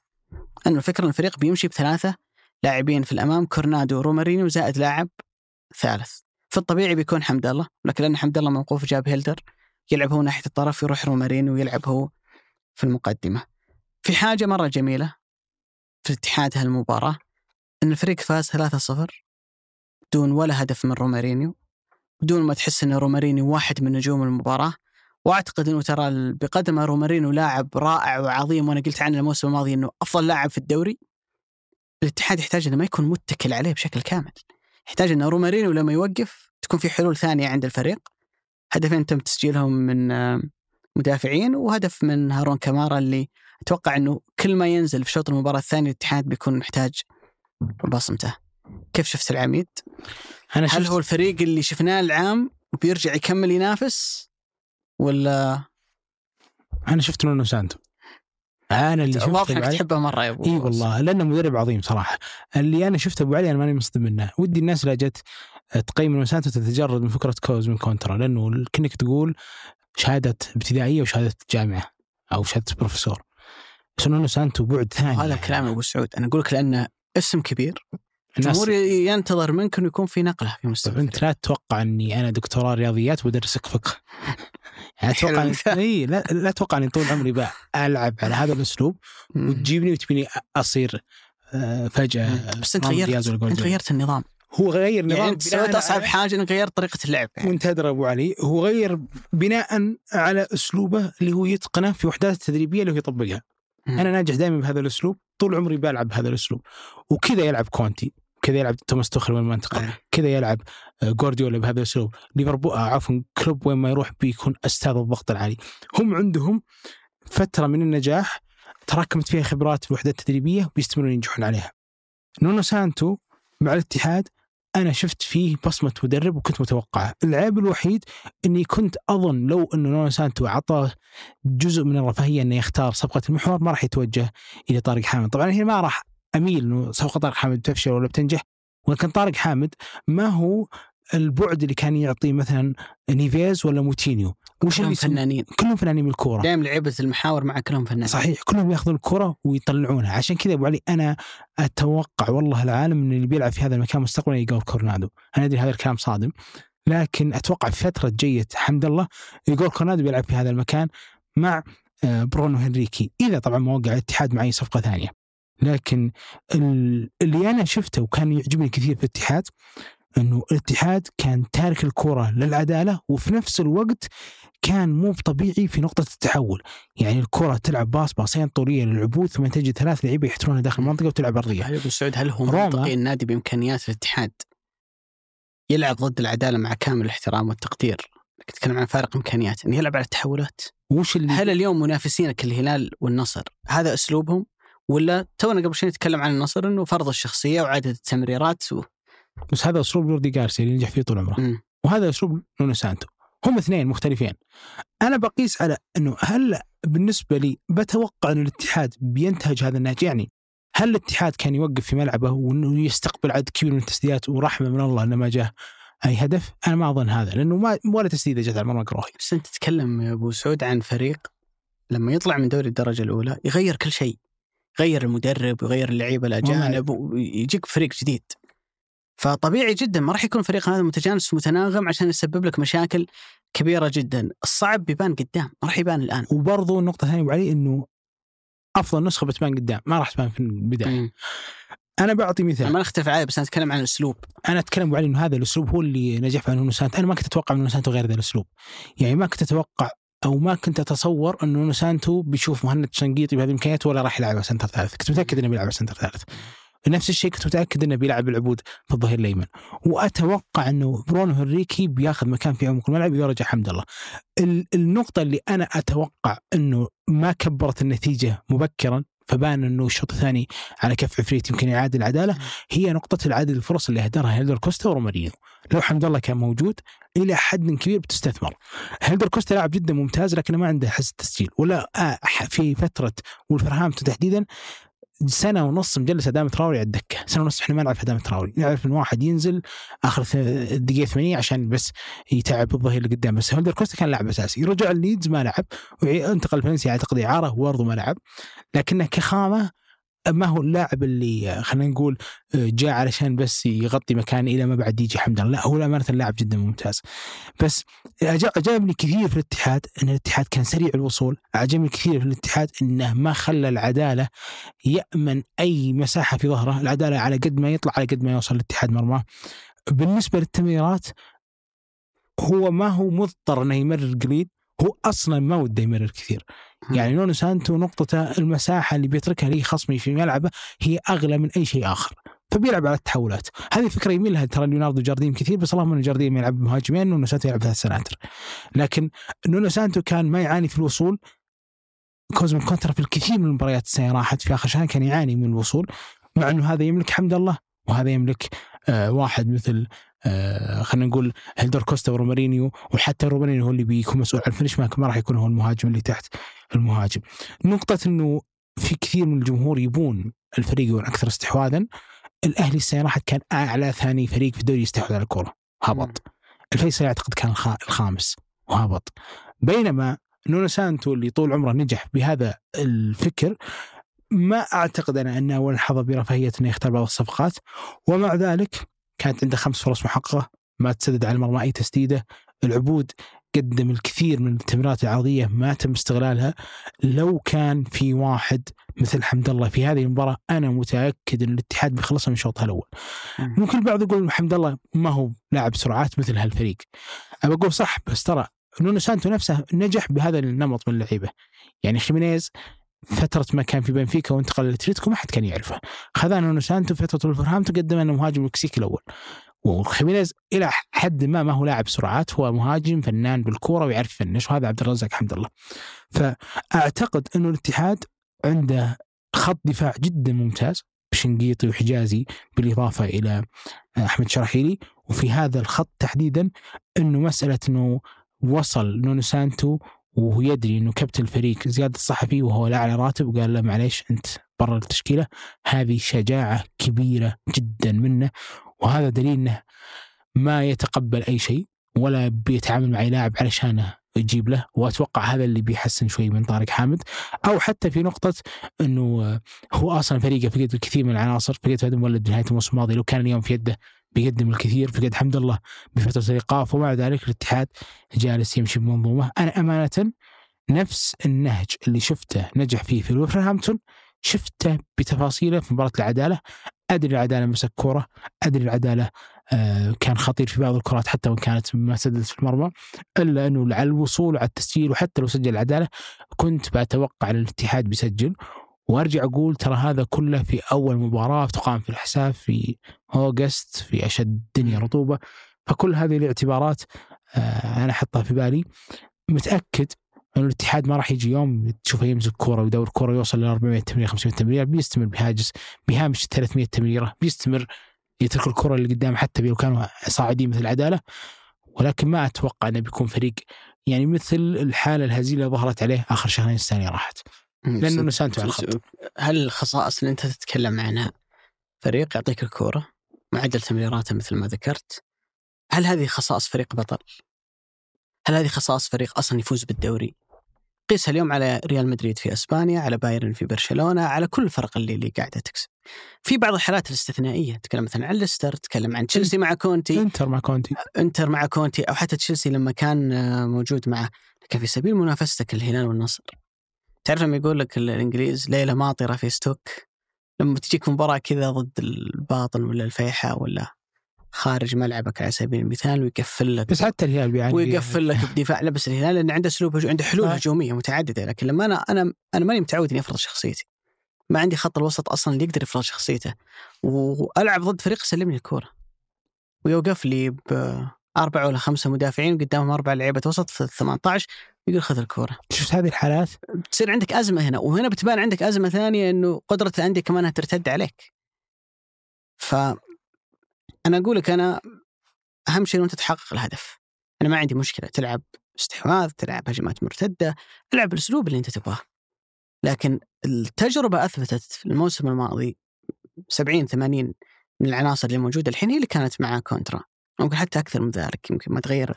أنه الفكرة أن الفريق بيمشي بثلاثة لاعبين في الأمام، كورنادو وروماريني وزائد لاعب ثالث. في الطبيعي بيكون حمد الله، لكن لأن حمد الله موقوف جاب هيلدر يلعب هو ناحية الطرف، يروح رومارين ويلعب هو في المقدمة. في حاجة مرة جميلة في اتحاد هالمباراة، أن الفريق فاز ثلاثة صفر بدون ولا هدف من رومارينيو، بدون ما تحس أن رومارينيو واحد من نجوم المباراة. وأعتقد أنه ترى بقدمه رومارينيو لاعب رائع وعظيم، وأنا قلت عنه الموسم الماضي أنه أفضل لاعب في الدوري. الاتحاد يحتاج أنه ما يكون متكل عليه بشكل كامل، يحتاج أنه رومارينيو لما يوقف تكون في حلول ثانية عند الفريق. هدفين تم تسجيلهم من مدافعين، وهدف من هارون كمارا اللي أتوقع أنه كل ما ينزل في شوط المباراة الثاني الاتحاد بيكون محتاج بصمته. كيف شفت العميد؟ أنا شفت... هل هو الفريق اللي شفناه العام وبيرجع يكمل ينافس ولا؟ أنا شفت نونو سانتو، أنا اللي شفت واضح أنك تحبه مرة يا أبو. إيه والله، لأنه مدرب عظيم صراحة. اللي أنا شفته أبو علي أنا ماني مصدم منه. ودي الناس اللي جت تقيم نونو سانتو تتجرد من فكرة كوز من كونترا، لأنه كنك تقول شهادة ابتدائية وشهادة جامعة أو شهادة بروفيسور. بس نونو سانتو بعد ثاني. هذا كلام أبو سعود، أنا أقولك لأنه اسم كبير، الجمهور ينتظر منك أنه يكون في نقلة في مستقبل. أنت لا تتوقع أني أنا دكتوراه رياضيات ودرسك فقه. يعني أتوقع إيه لا لا أتوقع أني طول عمري بقى ألعب على هذا الأسلوب وتجيبني وتبيني أصير فجأة. بس أنت غيرت أنت غيرت النظام. هو غير نظام يعني سويت أصعب حاجة إنه غير طريقة اللعب يعني. وانت أدرى أبو علي، هو غير بناء على أسلوبه اللي هو يتقنه في وحدات التدريبية اللي هو يطبقها. م. أنا ناجح دائما بهذا الأسلوب، طول عمري بلعب بهذا الأسلوب، وكذا يلعب كونتي، كذا يلعب توماس توخل وين ما انتقل، كذا يلعب غوارديولا بهذا الأسلوب، ليفربول عفوا كلوب وين ما يروح بيكون أستاذ الضغط العالي. هم عندهم فترة من النجاح تراكمت فيها خبرات في الوحدات التدريبية وبيستمرون ينجحون عليها. نونو سانتو مع الاتحاد أنا شفت فيه بصمة مدرب وكنت متوقعه. العيب الوحيد أني كنت أظن لو أنه نونو سانتو عطاه جزء من الرفاهية أنه يختار صفقة المحور ما راح يتوجه إلى طارق حامد. طبعا هنا ما راح أميل أنه صفقة طارق حامد تفشل ولا بتنجح، ولكن طارق حامد ما هو البعد اللي كان يعطيه مثلا نيفيز ولا موتينيو. كلهم فنانين، كلهم فنانين بالكرة، دائما لعبة المحاور مع كلهم فنانين صحيح، كلهم ياخذون الكرة ويطلعونها. عشان كذا أبو علي أنا أتوقع والله العالم إن اللي بيلعب في هذا المكان مستقبلا يقول كورنادو. أنا أدري هذا الكلام صادم، لكن أتوقع في فترة جيدة حمد الله يقول كورنادو بيلعب في هذا المكان مع برونو هنريكي، إذا طبعا ما وقع الاتحاد مع أي صفقة ثانية. لكن اللي أنا شفته وكان يعجبني كثير في الاتحاد أنه الاتحاد كان تارك الكرة للعدالة، وفي نفس الوقت كان مو طبيعي في نقطة التحول. يعني الكرة تلعب باص باصين طولية للعبود، ثم تجي ثلاث لعيبة يحترونها داخل المنطقة وتلعب أرضية. هل أبو سعود هل هم منطقي النادي بإمكانيات الاتحاد يلعب ضد العدالة مع كامل الاحترام والتقدير؟ تتكلم عن فارق إمكانيات أن يلعب على التحولات. وش اللي هل اليوم منافسينك الهلال والنصر هذا أسلوبهم؟ ولا تونا قبل شوي نتكلم عن النصر أنه فرض الشخصية وعدد التمريرات و... بس هذا أسلوب رودي غارسيا اللي نجح فيه طول عمره، م. وهذا أسلوب نونو سانتو، هم اثنين مختلفين. أنا بقيس على أنه هل بالنسبة لي بتوقع أن الاتحاد بينتهج هذا النهج. يعني هل الاتحاد كان يوقف في ملعبه وأنه يستقبل عدد كبير من التسديدات ورحمة من الله لما جاء أي هدف؟ أنا ما أظن هذا، لأنه ما ولا تسديدة جت على المرمى كروهي. بس أنت تتكلم يا أبو سعود عن فريق لما يطلع من دوري الدرجة الأولى يغير كل شيء، يغير المدرب ويغير اللعيبة الأجانب ويجيك فريق جديد. فطبيعي جدا ما راح يكون فريق هذا متجانس ومتناغم عشان يسبب لك مشاكل كبيرة جدا. الصعب بيبان قدام، ما راح يبان الآن. وبرضو النقطة هاي وعلي إنه أفضل نسخة بتبان قدام، ما راح تبان في البداية. م. أنا بعطي مثال، ما أختلف عليه بس أنا أتكلم عن الأسلوب. أنا أتكلم وعلي إنه هذا الأسلوب هو اللي نجح فيه نونو سانتو. أنا ما كنت أتوقع من نونو سانتو غير هذا الأسلوب، يعني ما كنت أتوقع أو ما كنت أتصور إنه نونو سانتو بيشوف مهند شنقيطي بهذه الإمكانيات ولا راح يلعب سنتر ثالث. كنت متأكد إنه بيلعب سنتر ثالث. نفس الشيء كنت متأكد إنه بيلعب العبود في الظهير الأيمن، وأتوقع إنه برونو هنريكي بياخذ مكان في عمق الملعب ويرجع حمد الله. النقطة اللي أنا أتوقع إنه ما كبرت النتيجة مبكرا فبان إنه الشوط الثاني على كف عفريت يمكن إعادة العدالة، هي نقطة العدد الفرص اللي هدرها هيلدر كوستا ورومارينو. لو حمد الله كان موجود إلى حد كبير بتستثمر. هيلدر كوستا لاعب جدا ممتاز لكنه ما عنده حس التسجيل ولا في فترة ولفرهامته تحديدا سنة ونص مجلس هدام تراوري على الدكة. سنة ونص إحنا ما نلعب هدام تراوري، نعرف إن واحد ينزل آخر الدقيقة ثمانية عشان بس يتعب الظهير اللي قدام. بس هولدر كوستا كان لاعب أساسي، رجع الليدز ما لعب، وانتقل فالنسيا أعتقد إعارة وبرضه ما لعب، لكنه كخامة ما هو اللاعب اللي خلينا نقول جاء علشان بس يغطي مكان إلى ما بعد يجي حمد الله. لا، هو أمانة اللاعب جدا ممتاز. بس أعجبني كثير في الاتحاد أن الاتحاد كان سريع الوصول. أعجبني كثير في الاتحاد أنه ما خلى العدالة يأمن أي مساحة في ظهره. العدالة على قد ما يطلع على قد ما يوصل الاتحاد مرماه. بالنسبة للتمريرات هو ما هو مضطر أنه يمرر قليل، هو أصلا ما وده يمرر كثير. يعني نونو سانتو نقطة المساحة اللي بيتركها لي خصمي في ملعبه هي أغلى من أي شيء آخر، فبيلعب على التحولات. هذه فكرة يميلها ترى ليوناردو جارديم كثير، بس اللهم إنه جارديم يلعب مهاجمين ونونو سانتو يلعب ثلاث سناتر. لكن نونو سانتو كان ما يعاني في الوصول، كوزمن كونترا في الكثير من المباريات السنة راحت في آخر شهر كان يعاني من الوصول، مع إنه هذا يملك حمد الله وهذا يملك آه واحد مثل آه خلينا نقول هيلدر كوستا ورومارينيو. وحتى رومارينيو هو اللي بيكون مسؤول عن الفينش، ما راح يكون هو المهاجم اللي تحت المهاجم. نقطة إنه في كثير من الجمهور يبون الفريق يكون أكثر استحواذا. الأهلي السنة راحت كان أعلى ثاني فريق في الدوري يستحوذ على الكرة، هبط. الفيصل أعتقد كان الخامس وهبط. بينما نونو سانتو اللي طول عمره نجح بهذا الفكر، ما أعتقد أنا أنه أول حظى برفاهية أنه يختار بعض الصفقات، ومع ذلك كانت عنده خمس فرص محققة ما تسدد على المرمى أي تسديدة. العبود قدم الكثير من التمريرات العرضية ما تم استغلالها. لو كان في واحد مثل حمد الله في هذه المباراة أنا متأكد أن الاتحاد بيخلصها من شوطها الأول. ممكن البعض يقول حمد الله ما هو لاعب سرعات مثل هالفريق، أبى أقول صح، بس ترى نونو سانتو نفسه نجح بهذا النمط من اللعيبة. يعني خيمينيز فترة ما كان في بنفيكا وانتقل لأتلتيكو ما حد كان يعرفه، خذا نونو سانتو فترة الفرهام تقدم أنه مهاجم مكسيكي الأول. وخيمينيز إلى حد ما ما هو لاعب سرعات، هو مهاجم فنان بالكورة ويعرف يفنش، وهذا عبد الرزاق حمد الله. فأعتقد أنه الاتحاد عنده خط دفاع جدا ممتاز بشنقيطي وحجازي بالإضافة إلى أحمد شرحيلي. وفي هذا الخط تحديدا أنه مسألة أنه وصل نونو سانتو وهو يدري أنه كابتن الفريق زيادة الصحفي وهو لا على راتب وقال له معليش أنت برا التشكيلة، هذه شجاعة كبيرة جدا منه. وهذا دليل أنه ما يتقبل أي شيء ولا بيتعامل مع لاعب علشانه يجيب له. وأتوقع هذا اللي بيحسن شوي من طارق حامد، أو حتى في نقطة أنه هو أصلا فريقه فقد الكثير من العناصر، فقد هذا مولد نهاية الموسم الماضي لو كان اليوم في يده بيقدم الكثير، فقد حمد الله بفترة الإيقاف. ومع ذلك الاتحاد جالس يمشي بمنظومة. أنا أمانة نفس النهج اللي شفته نجح فيه في ولفرهامبتون شفته بتفاصيله في مباراة العدالة. أدري العدالة مسك كرة، أدري العدالة آه كان خطير في بعض الكرات حتى وإن كانت ما سددت في المرمى، إلا أنه على الوصول وعلى التسجيل. وحتى لو سجل العدالة كنت بتوقع الاتحاد بيسجل. وارجع اقول ترى هذا كله في اول مباراه تقام في الحساب في اوغست في اشد الدنيا رطوبه، فكل هذه الاعتبارات انا حطها في بالي. متاكد ان الاتحاد ما راح يجي يوم تشوفه يمسك كوره ويدور كوره يوصل ل أربعمائة تمريره خمسمائة تمريره، بيستمر بهاجس بهامش ثلاثمائة تمريره، بيستمر يترك الكره اللي قدام حتى لو كانوا صاعدين مثل العداله. ولكن ما اتوقع انه بيكون فريق يعني مثل الحاله الهزيله ظهرت عليه اخر شهرين السنه راحت، لأنه نسانتو على الخط. هل الخصائص اللي أنت تتكلم عنها، فريق يعطيك الكورة معدل تمريراته مثل ما ذكرت، هل هذه خصائص فريق بطل؟ هل هذه خصائص فريق أصلا يفوز بالدوري؟ قيسها اليوم على ريال مدريد في اسبانيا، على بايرن في برشلونه، على كل الفرق اللي اللي قاعده تكسب. في بعض الحالات الاستثنائيه، تكلم مثلا عن ليستر، تكلم عن تشيلسي مع كونتي، انتر مع كونتي انتر مع كونتي او حتى تشيلسي لما كان موجود معه. لكن في سبيل منافستك الهلال والنصر، تعرف لما يقول لك الانجليز ليله ماطره في ستوك، لما تجيك مباراه كذا ضد الباطن ولا الفيحة ولا خارج ملعبك على سبيل المثال ويقفل لك، بس حتى الهلال يعني ويقفل لك الدفاع. لا بس الهلال لأن عنده سلوب، عنده حلول آه. هجومية متعددة. لكن لما أنا أنا أنا ماني متعود إني أفرض شخصيتي، ما عندي خط الوسط أصلاً اللي يقدر يفرض شخصيته، وألعب ضد فريق سلمني الكورة ويوقف لي بأربعة ولا خمسة مدافعين قدامهم أربعة لعيبة وسط في الثمانية عشر يقول خذ الكورة. شفت هذه الحالات بتصير عندك أزمة هنا، وهنا بتبان عندك أزمة ثانية إنه قدرة الأندية كمان ترتد عليك. ف أنا أقول لك أنا أهم شيء أنت تحقق الهدف. أنا ما عندي مشكلة تلعب استحواذ، تلعب هجمات مرتدة، تلعب الأسلوب اللي أنت تبغاه. لكن التجربة أثبتت في الموسم الماضي سبعين ثمانين من العناصر اللي موجودة الحين هي اللي كانت مع كونترا، ممكن حتى أكثر من ذلك، يمكن ما تغير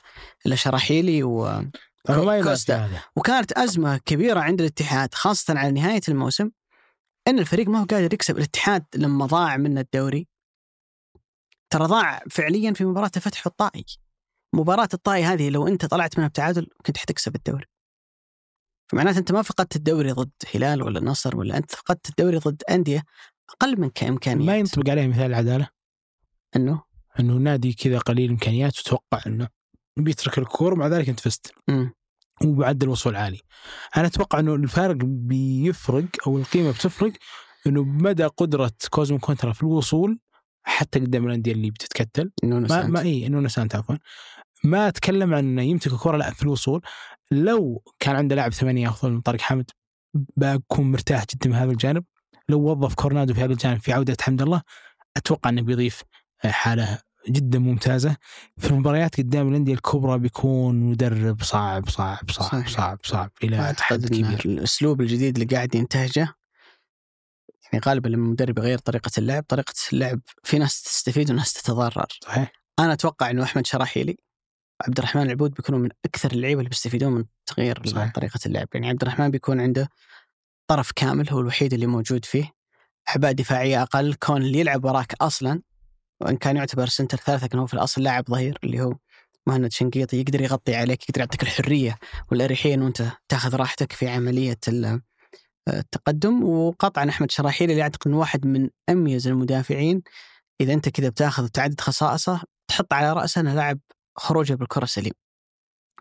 إلا شرحيلي وكوستا. وكانت أزمة كبيرة عند الاتحاد خاصة على نهاية الموسم، أن الفريق ما هو قادر يكسب. الاتحاد لما ضاع منه الدوري ترى ضاع فعليا في مباراة فتح الطائي. مباراة الطائي هذه لو أنت طلعت منها بتعادل كنت حتكسب الدوري، فمعناته أنت ما فقدت الدوري ضد هلال ولا نصر، ولا أنت فقدت الدوري ضد أندية أقل منك إمكانيات. ما ينطبق عليه مثال العدالة أنه أنه نادي كذا قليل إمكانيات وتوقع أنه بيترك الكور، مع ذلك أنت فزت وبعد الوصول عالي. أنا أتوقع أنه الفارق بيفرق أو القيمة بتفرق أنه بمدى قدرة كوزمو كونترا في الوصول حتى قدام الأندية اللي بتتكتل. نونو ما ما إيه نونو سانتو عفوا، ما أتكلم عن يمتلك الكرة، لا في الوصول لو كان عنده لاعب ثمانية أفضل من طارق حامد بكون مرتاح جدا من هذا الجانب. لو وظف كورنادو في هذا الجانب في عودة حمد الله أتوقع أنه بيضيف حالة جدا ممتازة. في المباريات قدام الأندية الكبرى بيكون مدرب صعب صعب صعب صعب صعب, صعب إلى حد كبير. الأسلوب الجديد اللي قاعد ينتهجه يعني غالباً لما المدرب يغير طريقة اللعب، طريقة اللعب في ناس تستفيد وناس تتضرر. صحيح. أنا أتوقع إنه أحمد شرحيلي وعبد الرحمن العبود بيكونوا من أكثر اللعيبة اللي بيستفيدون من تغيير طريقة اللعب. يعني عبد الرحمن بيكون عنده طرف كامل هو الوحيد اللي موجود فيه، أحباء دفاعية أقل، كون اللي يلعب وراك أصلاً وإن كان يعتبر سنتر ثالثة كان هو في الأصل لاعب ظهير اللي هو مهند شنقيطي، يقدر يغطي عليك، يقدر يعطيك الحرية والأريحية وأنت تأخذ راحتك في عملية ال التقدم. وقطعا أحمد شرحيلي اللي أعتقد أنه واحد من أميز المدافعين، إذا أنت كذا بتاخذ تعدد خصائصه تحط على رأسه أنه لاعب خروجه بالكرة سليم،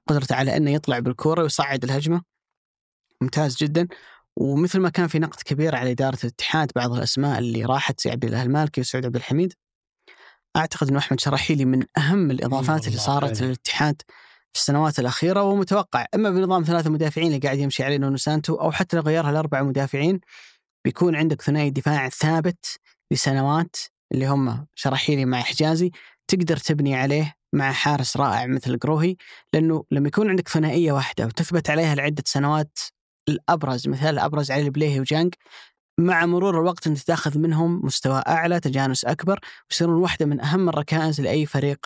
قدرته على أنه يطلع بالكرة ويصعد الهجمة ممتاز جدا. ومثل ما كان في نقد كبير على إدارة الاتحاد بعض الأسماء اللي راحت زي عبد الله المالكي وسعود عبد الحميد، أعتقد أنه أحمد شرحيلي من أهم الإضافات اللي صارت للاتحاد في السنوات الأخيرة. ومتوقع إما بنظام ثلاثة مدافعين اللي قاعد يمشي عليه نونو سانتو، أو حتى لو غيرها لأربعة مدافعين بيكون عندك ثنائي دفاع ثابت لسنوات اللي هم شرحيلي مع حجازي، تقدر تبني عليه مع حارس رائع مثل قروهي. لأنه لما يكون عندك ثنائية واحدة وتثبت عليها لعدة سنوات، الأبرز مثال الأبرز علي البليهي وجانج، مع مرور الوقت أنت تأخذ منهم مستوى أعلى، تجانس أكبر، ويصيرون واحدة من أهم الركائز لأي فريق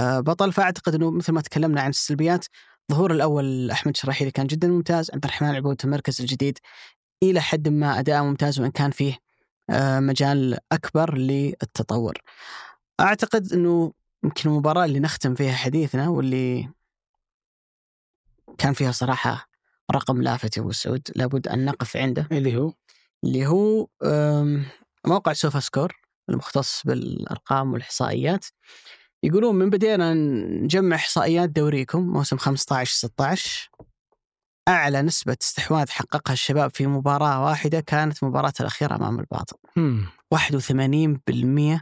بطل. فأعتقد أنه مثل ما تكلمنا عن السلبيات، ظهور الأول أحمد شرحيلي كان جدا ممتاز، عبد الرحمن العبود في المركز الجديد إلى حد ما أداء ممتاز، وإن كان فيه مجال أكبر للتطور. أعتقد أنه يمكن المباراة اللي نختم فيها حديثنا واللي كان فيها صراحة رقم لافت أبو سعود لابد أن نقف عنده، اللي هو اللي هو موقع سوفا سكور المختص بالأرقام والإحصائيات، يقولون من بدينا نجمع إحصائيات دوريكم موسم خمسة عشر ستة عشر أعلى نسبة استحواذ حققها الشباب في مباراة واحدة كانت مباراة الأخيرة أمام الباطن، واحد وثمانين بالمئة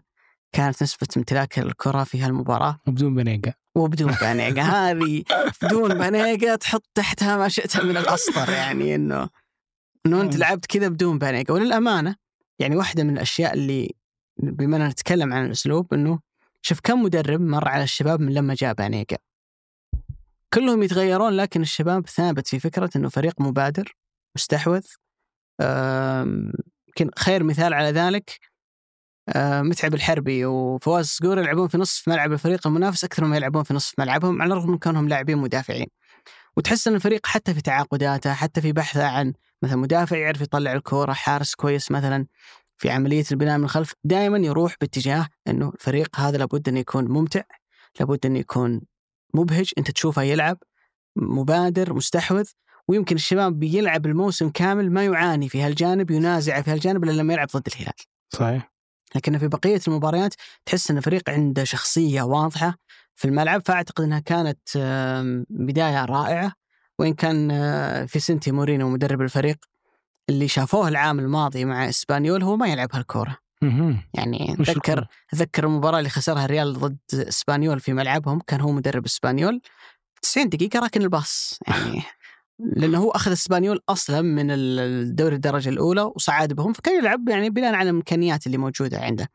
كانت نسبة امتلاك الكرة في هالمباراة وبدون بنيقة وبدون بنيقة هذه بدون بنيقة تحط تحتها ما شئت من الأسطر، يعني إنه إنه أنت لعبت كذا بدون بنيقة. وللأمانة يعني واحدة من الأشياء اللي بما نتكلم عن الأسلوب، إنه شوف كم مدرب مر على الشباب من لما جاء بانيكا، كلهم يتغيرون، لكن الشباب ثابت في فكرة أنه فريق مبادر مستحوذ. يمكن خير مثال على ذلك متعب الحربي وفواز سقور يلعبون في نصف ملعب الفريق المنافس أكثر ما يلعبون في نصف ملعبهم، على الرغم من كونهم لاعبين مدافعين. وتحس أن الفريق حتى في تعاقداته، حتى في بحثه عن مثلا مدافع يعرف يطلع الكورة، حارس كويس مثلا، في عملية البناء من الخلف دائما يروح باتجاه أنه الفريق هذا لابد أن يكون ممتع، لابد أن يكون مبهج، أنت تشوفه يلعب، مبادر، مستحوذ. ويمكن الشباب بيلعب الموسم كامل ما يعاني في هالجانب، ينازع في هالجانب إلا لما يلعب ضد الهلال. صحيح. لكن في بقية المباريات تحس أن الفريق عنده شخصية واضحة في الملعب، فأعتقد أنها كانت بداية رائعة، وإن كان في سنتي مورينو مدرب الفريق اللي شافوه العام الماضي مع إسبانيول هو ما يلعب هالكورة. يعني أتذكر أتذكر المباراة اللي خسرها الريال ضد إسبانيول في ملعبهم، كان هو مدرب إسبانيول، تسعين دقيقة راكن الباص، يعني لأنه هو أخذ إسبانيول أصلا من الدوري الدرجة الأولى وصعد بهم، فكان يلعب يعني بناء على الإمكانيات اللي موجودة عنده.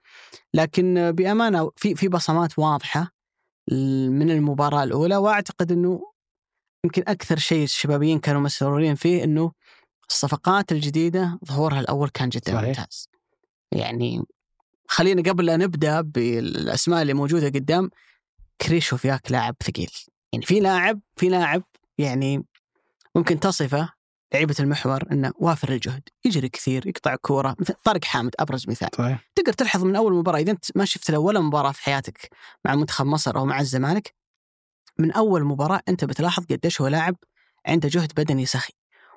لكن بأمانة في في بصمات واضحة من المباراة الأولى، وأعتقد أنه يمكن أكثر شيء الشبابيين كانوا مسرورين فيه أنه الصفقات الجديدة ظهورها الأول كان جدا ممتاز. يعني خلينا قبل لا نبدأ بالأسماء اللي موجودة قدام، كريشوفياك لاعب ثقيل، يعني في لاعب في لاعب يعني ممكن تصفه لعيبة المحور أنه وافر الجهد، يجري كثير، يقطع كورة، مثل طارق حامد أبرز مثال. طيب. تقدر تلحظ من أول مباراة، إذا أنت ما شفت الأول مباراة في حياتك مع منتخب مصر أو مع الزمالك، من أول مباراة أنت بتلاحظ قديش هو لاعب عنده جهد بدني سخي.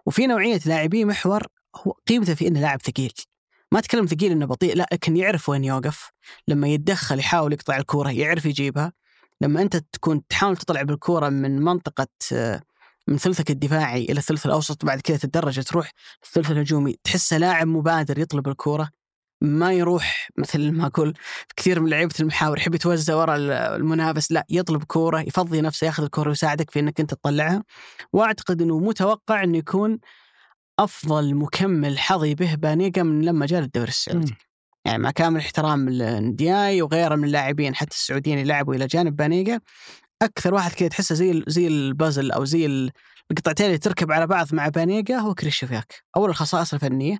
وفي نوعية لاعبي محور هو قيمته في إنه لاعب ثقيل، ما أتكلم ثقيل إنه بطيء، لا، لكن يعرف وين يوقف، لما يتدخل يحاول يقطع الكورة يعرف يجيبها، لما أنت تكون تحاول تطلع بالكورة من منطقة من ثلثك الدفاعي إلى الثلث الأوسط، بعد كده تتدرج تروح الثلث الهجومي، تحسه لاعب مبادر يطلب الكورة، ما يروح مثل ما أقول كثير من لعيبة المحاور يحب يتوزع وراء المنافس، لا، يطلب كورة، يفضي نفسه، ياخذ الكورة ويساعدك في أنك أنت تطلعها. وأعتقد أنه متوقع أنه يكون أفضل مكمل حظي به بانيجا من لما جاء الدوري السعودي. يعني مع كامل احترام الدياي وغيره من اللاعبين حتى السعوديين اللي لعبوا إلى جانب بانيجا، أكثر واحد كده تحسه زي زي البازل أو زي القطعتين اللي تركب على بعض مع بانيجا هو كريشوفياك. أول الخصائص الفنية،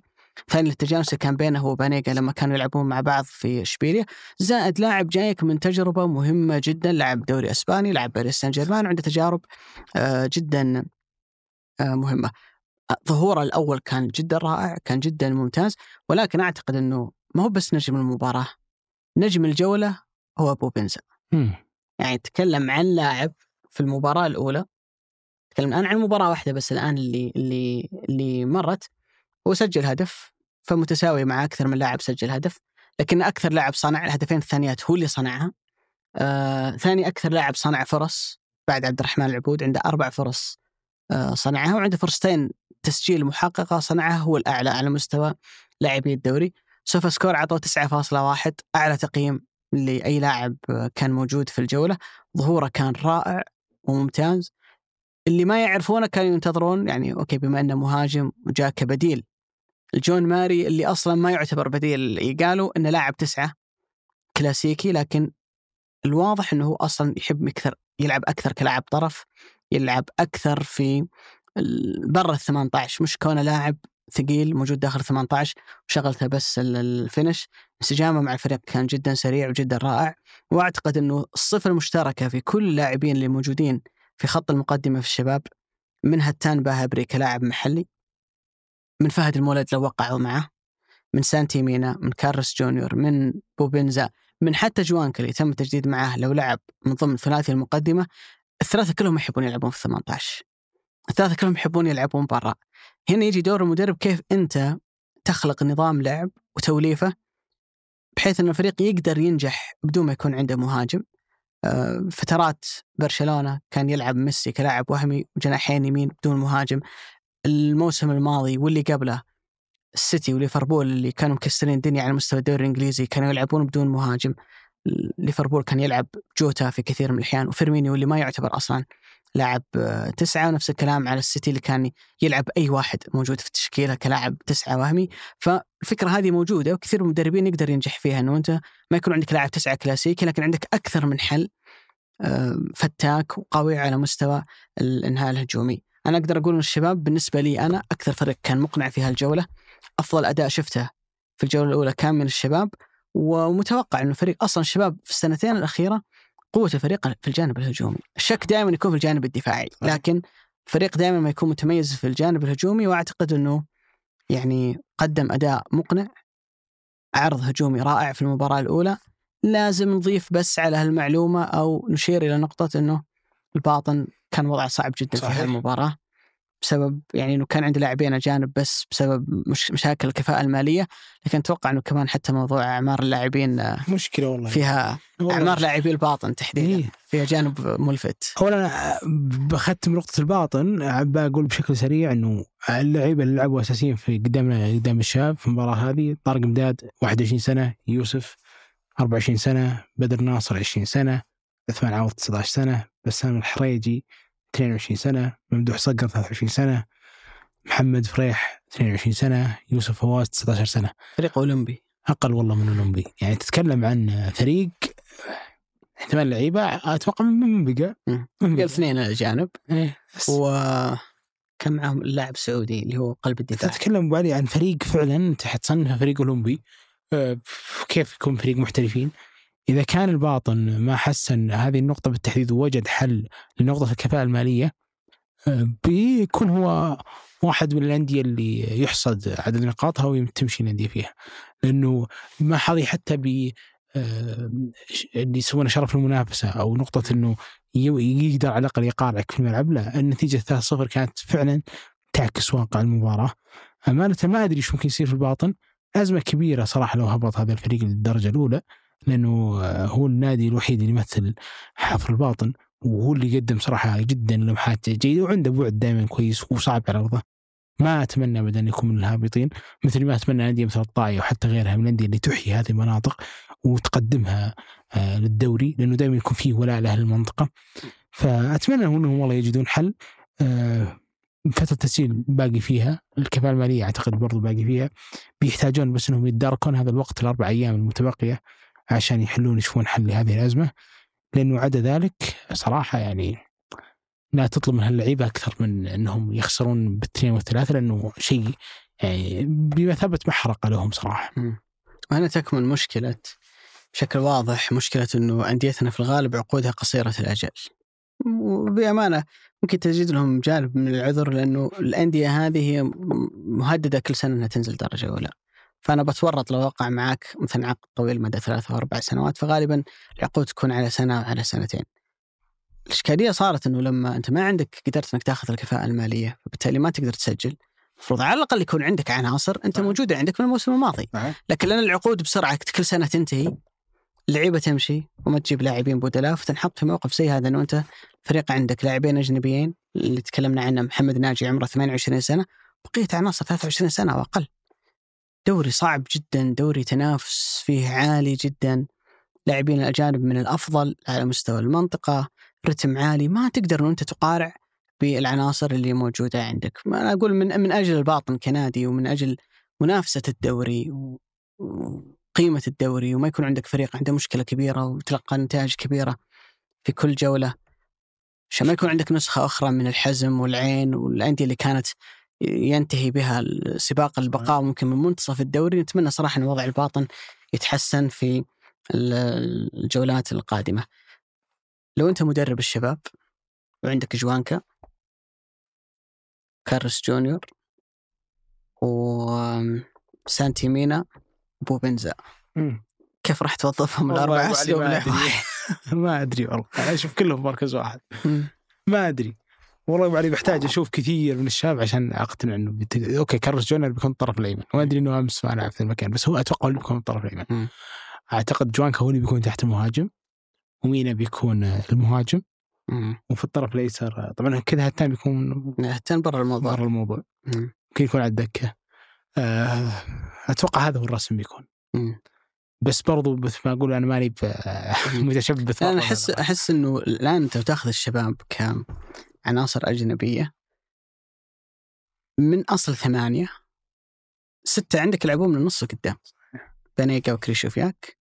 ثاني التجانس كان بينه هو بانيجا لما كانوا يلعبون مع بعض في إشبيلية، زائد لاعب جايك من تجربة مهمة جدا، لاعب دوري أسباني، لاعب باريس سان جيرمان، وعنده تجارب جدا مهمة. ظهوره الأول كان جدا رائع، كان جدا ممتاز، ولكن أعتقد أنه ما هو بس نجم المباراة، نجم الجولة هو أبو بنزا. يعني تكلم عن لاعب في المباراة الأولى، تكلم الآن عن مباراة واحدة بس الآن اللي اللي اللي مرت، وسجل هدف، فمتساوي مع أكثر من لاعب سجل هدف، لكن أكثر لاعب صنع الهدفين الثانيات هو اللي صنعها. آه، ثاني أكثر لاعب صنع فرص بعد عبد الرحمن العبود، عنده أربع فرص آه صنعها، وعنده فرصتين تسجيل محققة صنعها، هو الأعلى على مستوى لاعبي الدوري. سوفا سكور عطوه تسعة فاصلة واحد، أعلى تقييم لأي لاعب كان موجود في الجولة. ظهوره كان رائع وممتاز، اللي ما يعرفونه كانوا ينتظرون يعني أوكي بما أنه مهاجم وجاء كبديل الجون ماري اللي أصلا ما يعتبر بديل، قالوا أنه لاعب تسعة كلاسيكي، لكن الواضح أنه هو أصلا يحب أكثر يلعب أكثر كلاعب طرف، يلعب أكثر في برا الثمانية عشر، مش كونه لاعب ثقيل موجود داخل ثمانية عشر وشغلته بس الفينش. انسجامه مع الفريق كان جدا سريع وجدا رائع، واعتقد انه الصفة المشتركة في كل اللاعبين اللي موجودين في خط المقدمة في الشباب، من هتان باهبري كلاعب محلي، من فهد المولد لو وقعوا معه، من سانتي مينا، من كارس جونيور، من بوبنزا، من حتى جوانكا اللي تم التجديد معاه لو لعب من ضمن ثلاثي المقدمة، الثلاثة كلهم يحبون يلعبون في ثمانية عشر، الثلاثة كلهم يحبون يلعبون برا. هنا يجي دور المدرب، كيف أنت تخلق نظام لعب وتوليفة بحيث أن الفريق يقدر ينجح بدون ما يكون عنده مهاجم. فترات برشلونة كان يلعب ميسي كلاعب وهمي وجناحين يمين بدون مهاجم، الموسم الماضي واللي قبله السيتي وليفربول اللي كانوا مكسرين الدنيا على مستوى الدوري الإنجليزي كانوا يلعبون بدون مهاجم، ليفربول كان يلعب جوتا في كثير من الأحيان وفيرمينيو اللي ما يعتبر أصلاً لاعب تسعة، ونفس الكلام على السيتي اللي كان يلعب أي واحد موجود في التشكيلة كلاعب تسعة وهمي. فالفكرة هذه موجودة وكثير من المدربين يقدر ينجح فيها، أنه أنت ما يكون عندك لاعب تسعة كلاسيكي لكن عندك أكثر من حل فتاك وقوي على مستوى الإنهاء الهجومي. أنا أقدر أقول أن الشباب بالنسبة لي أنا أكثر فريق كان مقنع في هالجولة، أفضل أداء شفته في الجولة الأولى كان من الشباب، ومتوقع أن الفريق أصلا الشباب في السنتين الأخيرة قوة الفريق في الجانب الهجومي، الشك دائما يكون في الجانب الدفاعي، لكن فريق دائما ما يكون متميز في الجانب الهجومي، وأعتقد أنه يعني قدم أداء مقنع، عرض هجومي رائع في المباراة الأولى. لازم نضيف بس على هالمعلومة أو نشير إلى نقطة أنه الباطن كان وضع صعب جدا صحيح. في المباراة بسبب يعني أنه كان عند لاعبين أجانب بس بسبب مش مشاكل الكفاءة المالية، لكن أتوقع أنه كمان حتى موضوع أعمار اللاعبين مشكلة والله فيها والله. أعمار لاعبي الباطن تحديدا إيه؟ فيها جانب ملفت. أولا أنا بختم نقطة الباطن بقول بشكل سريع أنه اللاعبين اللي لعبوا أساسيين في قدامنا قدام الشباب في المباراة هذه طارق مداد واحد وعشرين سنة، يوسف أربعة وعشرين سنة، بدر ناصر عشرين سنة، عثمان عوض تسعة عشر سنة، بسام الحريجي اثنين وعشرين سنة، ممدوح صقر ثلاثة وعشرين سنة، محمد فريح اثنين وعشرين سنة، يوسف فواز تسعة عشر سنة. فريق أولمبي أقل والله من أولمبي، يعني تتكلم عن فريق احتمال لعيبة أتوقع من بقى بقى اثنين الأجانب إيه. وكم معهم اللاعب سعودي اللي هو قلب الدفاع. تتكلم بالي عن فريق فعلا تحت صنف فريق أولمبي. كيف يكون فريق محترفين؟ إذا كان الباطن ما حسن هذه النقطة بالتحديد ووجد حل لنقطة الكفاءة المالية، بيكون هو واحد من الأندية اللي يحصد عدد نقاطها ويمتمشي الأندية فيها، لأنه ما حظي حتى ب اللي يسمونه شرف المنافسة أو نقطة أنه يقدر على الأقل يقارعك في الملعب. لا، النتيجة ثلاثة صفر كانت فعلا تعكس واقع المباراة أمانة. ما أدري شو ممكن يصير في الباطن، أزمة كبيرة صراحة لو هبط هذا الفريق للدرجة الأولى، لأنه هو النادي الوحيد اللي يمثل حفر الباطن، وهو اللي يقدم صراحة جدا لمحات جيدة وعنده بعد دائما كويس وصعب على أرضه. ما أتمنى أبدا يكون من الهابطين، مثل ما أتمنى أندية مثل الطائي وحتى غيرها من الأندية اللي تحيي هذه المناطق وتقدمها للدوري، لأنه دائما يكون فيه ولاء لأهل المنطقة. فأتمنى أنهم والله يجدون حل. فترة التسجيل باقي فيها، الكفاءة المالية أعتقد برضو باقي فيها، بيحتاجون بس أنهم يتداركون هذا الوقت الأربع أيام المتبقية عشان يحلون يشوفون حل لهذه الأزمة، لأنه عدا ذلك صراحة يعني لا تطلب من هاللعيبة أكثر من أنهم يخسرون بالتنين والثلاثة، لأنه شيء يعني بمثابة محرقة لهم صراحة. وهنا تكمن مشكلة بشكل واضح، مشكلة أنه أنديتنا في الغالب عقودها قصيرة الأجل، وبأمانة ممكن تجد لهم جانب من العذر، لأنه الأندية هذه مهددة كل سنة أنها تنزل درجة أولى. فأنا بتورط لو وقع معك مثلا عقد طويل مدى ثلاثة أو أربع سنوات، فغالبا العقود تكون على سنة وعلى سنتين. الإشكالية صارت أنه لما أنت ما عندك قدرت أنك تأخذ الكفاءة المالية، فبالتالي ما تقدر تسجل. مفروض على الأقل يكون عندك عناصر أنت موجودة عندك من الموسم الماضي، لكن لأن العقود بسرعة كل سنة تنتهي، اللعيبة تمشي وما تجيب لاعبين بدلاء، فتنحط في موقف زي هذا أنه أنت فريق عندك لاعبين أجنبيين اللي تكلمنا عنه، محمد ناجي عمره ثمانية وعشرين سنة، بقية عناصر ثلاثة وعشرين سنة وأقل. دوري صعب جدا، دوري تنافس فيه عالي جدا، لاعبين الأجانب من الأفضل على مستوى المنطقة، رتم عالي، ما تقدر أنه أنت تقارع بالعناصر اللي موجودة عندك. ما أنا أقول من من أجل الباطن كنادي ومن أجل منافسة الدوري و... قيمة الدوري، وما يكون عندك فريق عنده مشكلة كبيرة وتلقى نتائج كبيرة في كل جولة، عشان ما يكون عندك نسخة أخرى من الحزم والعين والأندية اللي كانت ينتهي بها سباق البقاء ممكن من منتصف الدوري. نتمنى صراحة أن وضع الباطن يتحسن في الجولات القادمة. لو أنت مدرب الشباب وعندك جوانكا، كارس جونيور، وسانتي مينا، بوبنزا، كيف راح توظفهم الأربعة؟ ما, ما أدري والله، أشوف كلهم مركز واحد مم. ما أدري والله يبعلي، بحتاج أشوف كثير من الشباب عشان أقتنع إنه بت... أوكي كارلوس جونر بيكون الطرف الأيمن، وأدري إنه أمس ما لعب في المكان، بس هو أتوقع اللي بيكون الطرف الأيمن مم. أعتقد جوانكا هو اللي بيكون تحت المهاجم، ومينا بيكون المهاجم مم. وفي الطرف الأيسر طبعا كذا هالتان بيكون هالتان برا الموضوع برا الموضوع مم. ممكن يكون على الدكة. أتوقع هذا هو الرسم بيكون مم. بس برضو بس ما أقول أنا مالي متشبث. أنا أحس أحس إنه الآن أنت تأخذ الشباب كعناصر أجنبية من أصل ثمانية، ستة عندك يلعبون من النص قدام، بانيكا وكريشوفياك،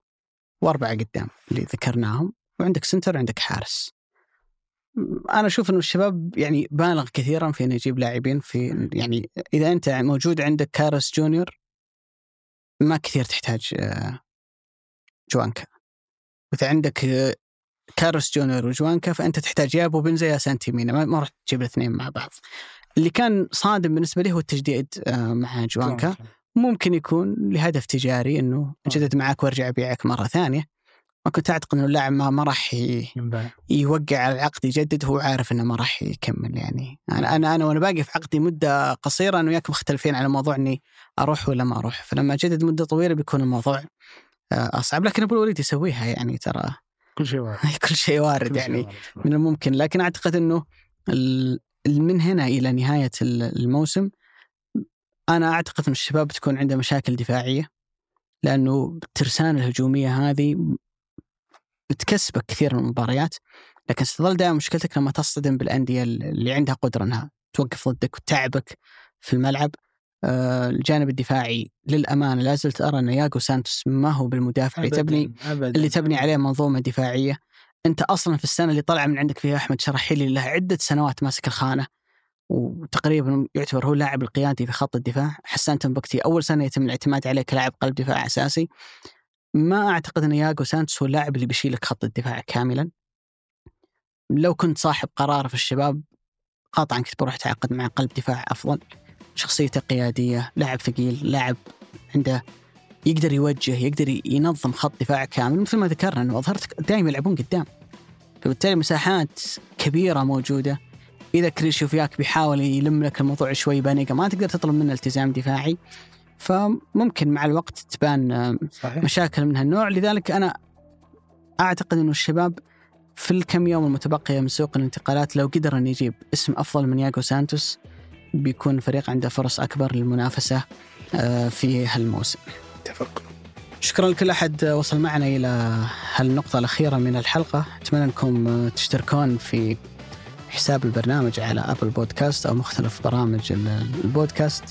وأربعة قدام اللي ذكرناهم، وعندك سنتر وعندك حارس. أنا أشوف إنه الشباب يعني بالغ كثيرا في إنه يجيب لاعبين في، يعني إذا أنت موجود عندك كارس جونيور ما كثير تحتاج جوانكا، وإذا عندك كارس جونيور وجوانكا، فأنت تحتاج يا بوبنزا يا سانتيمينا، ما رح تجيب الاثنين مع بعض. اللي كان صادم بالنسبة لي هو التجديد مع جوانكا، ممكن يكون لهدف تجاري أنه جدد معك وارجع بيعك مرة ثانية. ما كنت أعتقد أنه اللاعب ما راح يوقع على العقد يجدد، هو عارف أنه ما راح يكمل. يعني أنا أنا, أنا وأنا باقي في عقدي مدة قصيرة أنا وياك مختلفين على موضوع أني أروح ولا ما أروح، فلما أجدد مدة طويلة بيكون الموضوع أصعب. لكن أبو الوليد يسويها، يعني ترى كل شيء وارد كل شيء وارد يعني وارد. من الممكن، لكن أعتقد أنه من هنا إلى نهاية الموسم أنا أعتقد أن الشباب تكون عنده مشاكل دفاعية، لأنه الترسانة الهجومية هذه بتكسبك كثير من المباريات، لكن ستظل دائما مشكلتك لما تصطدم بالأندية اللي عندها قدرة أنها توقف ضدك وتعبك في الملعب. الجانب الدفاعي للأمانة لازلت أرى أن ياغو سانتوس ما هو بالمدافع اللي تبني اللي تبني عليه منظومة دفاعية. أنت أصلا في السنة اللي طلع من عندك فيها أحمد شرحيلي له عدة سنوات ماسك الخانة، وتقريبا يعتبر هو اللاعب القيادي في خط الدفاع. حسان تنبكتي أول سنة يتم الاعتماد عليه كلاعب قلب دفاع أساسي. ما أعتقد أن ياغو سانتوس هو اللاعب اللي بيشيلك خط الدفاع كاملا. لو كنت صاحب قرار في الشباب قاطعا كنت بروح تعاقد مع قلب دفاع أفضل، شخصيته قيادية، لاعب ثقيل، لاعب عنده يقدر يوجه، يقدر ينظم خط دفاع كامل. مثل ما ذكرنا أنه أظهرت دائما يلعبون قدام، فبالتالي مساحات كبيرة موجودة. إذا كريشوفياك بيحاول يلم لك الموضوع شوي، بانيقا ما تقدر تطلب منه التزام دفاعي، فممكن مع الوقت تبان صحيح. مشاكل من هالنوع. لذلك أنا أعتقد أنه الشباب في الكم يوم المتبقية من سوق الانتقالات لو قدر أن يجيب اسم أفضل من ياغو سانتوس بيكون فريق عنده فرص أكبر للمنافسة في هالموسم. اتفق. شكرا لكل أحد وصل معنا إلى هالنقطة الأخيرة من الحلقة. أتمنى أنكم تشتركون في حساب البرنامج على أبل بودكاست أو مختلف برامج البودكاست.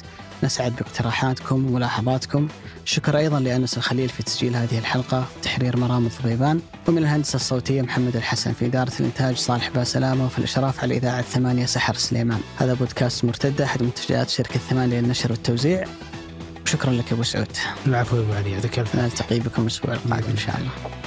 نسعد باقتراحاتكم وملاحظاتكم. شكرا أيضا لأنس الخليل في تسجيل هذه الحلقة، تحرير مرام الضبيبان، ومن الهندسة الصوتية محمد الحسن، في إدارة الإنتاج صالح باسلامة، وفي الإشراف على إذاعة ثمانية سحر سليمان. هذا بودكاست مرتدة أحد منتجات شركة ثمانية للنشر والتوزيع. شكرا لك أبو سعود. العفو أبو علي، نلتقي بكم الأسبوع القادم إن شاء الله.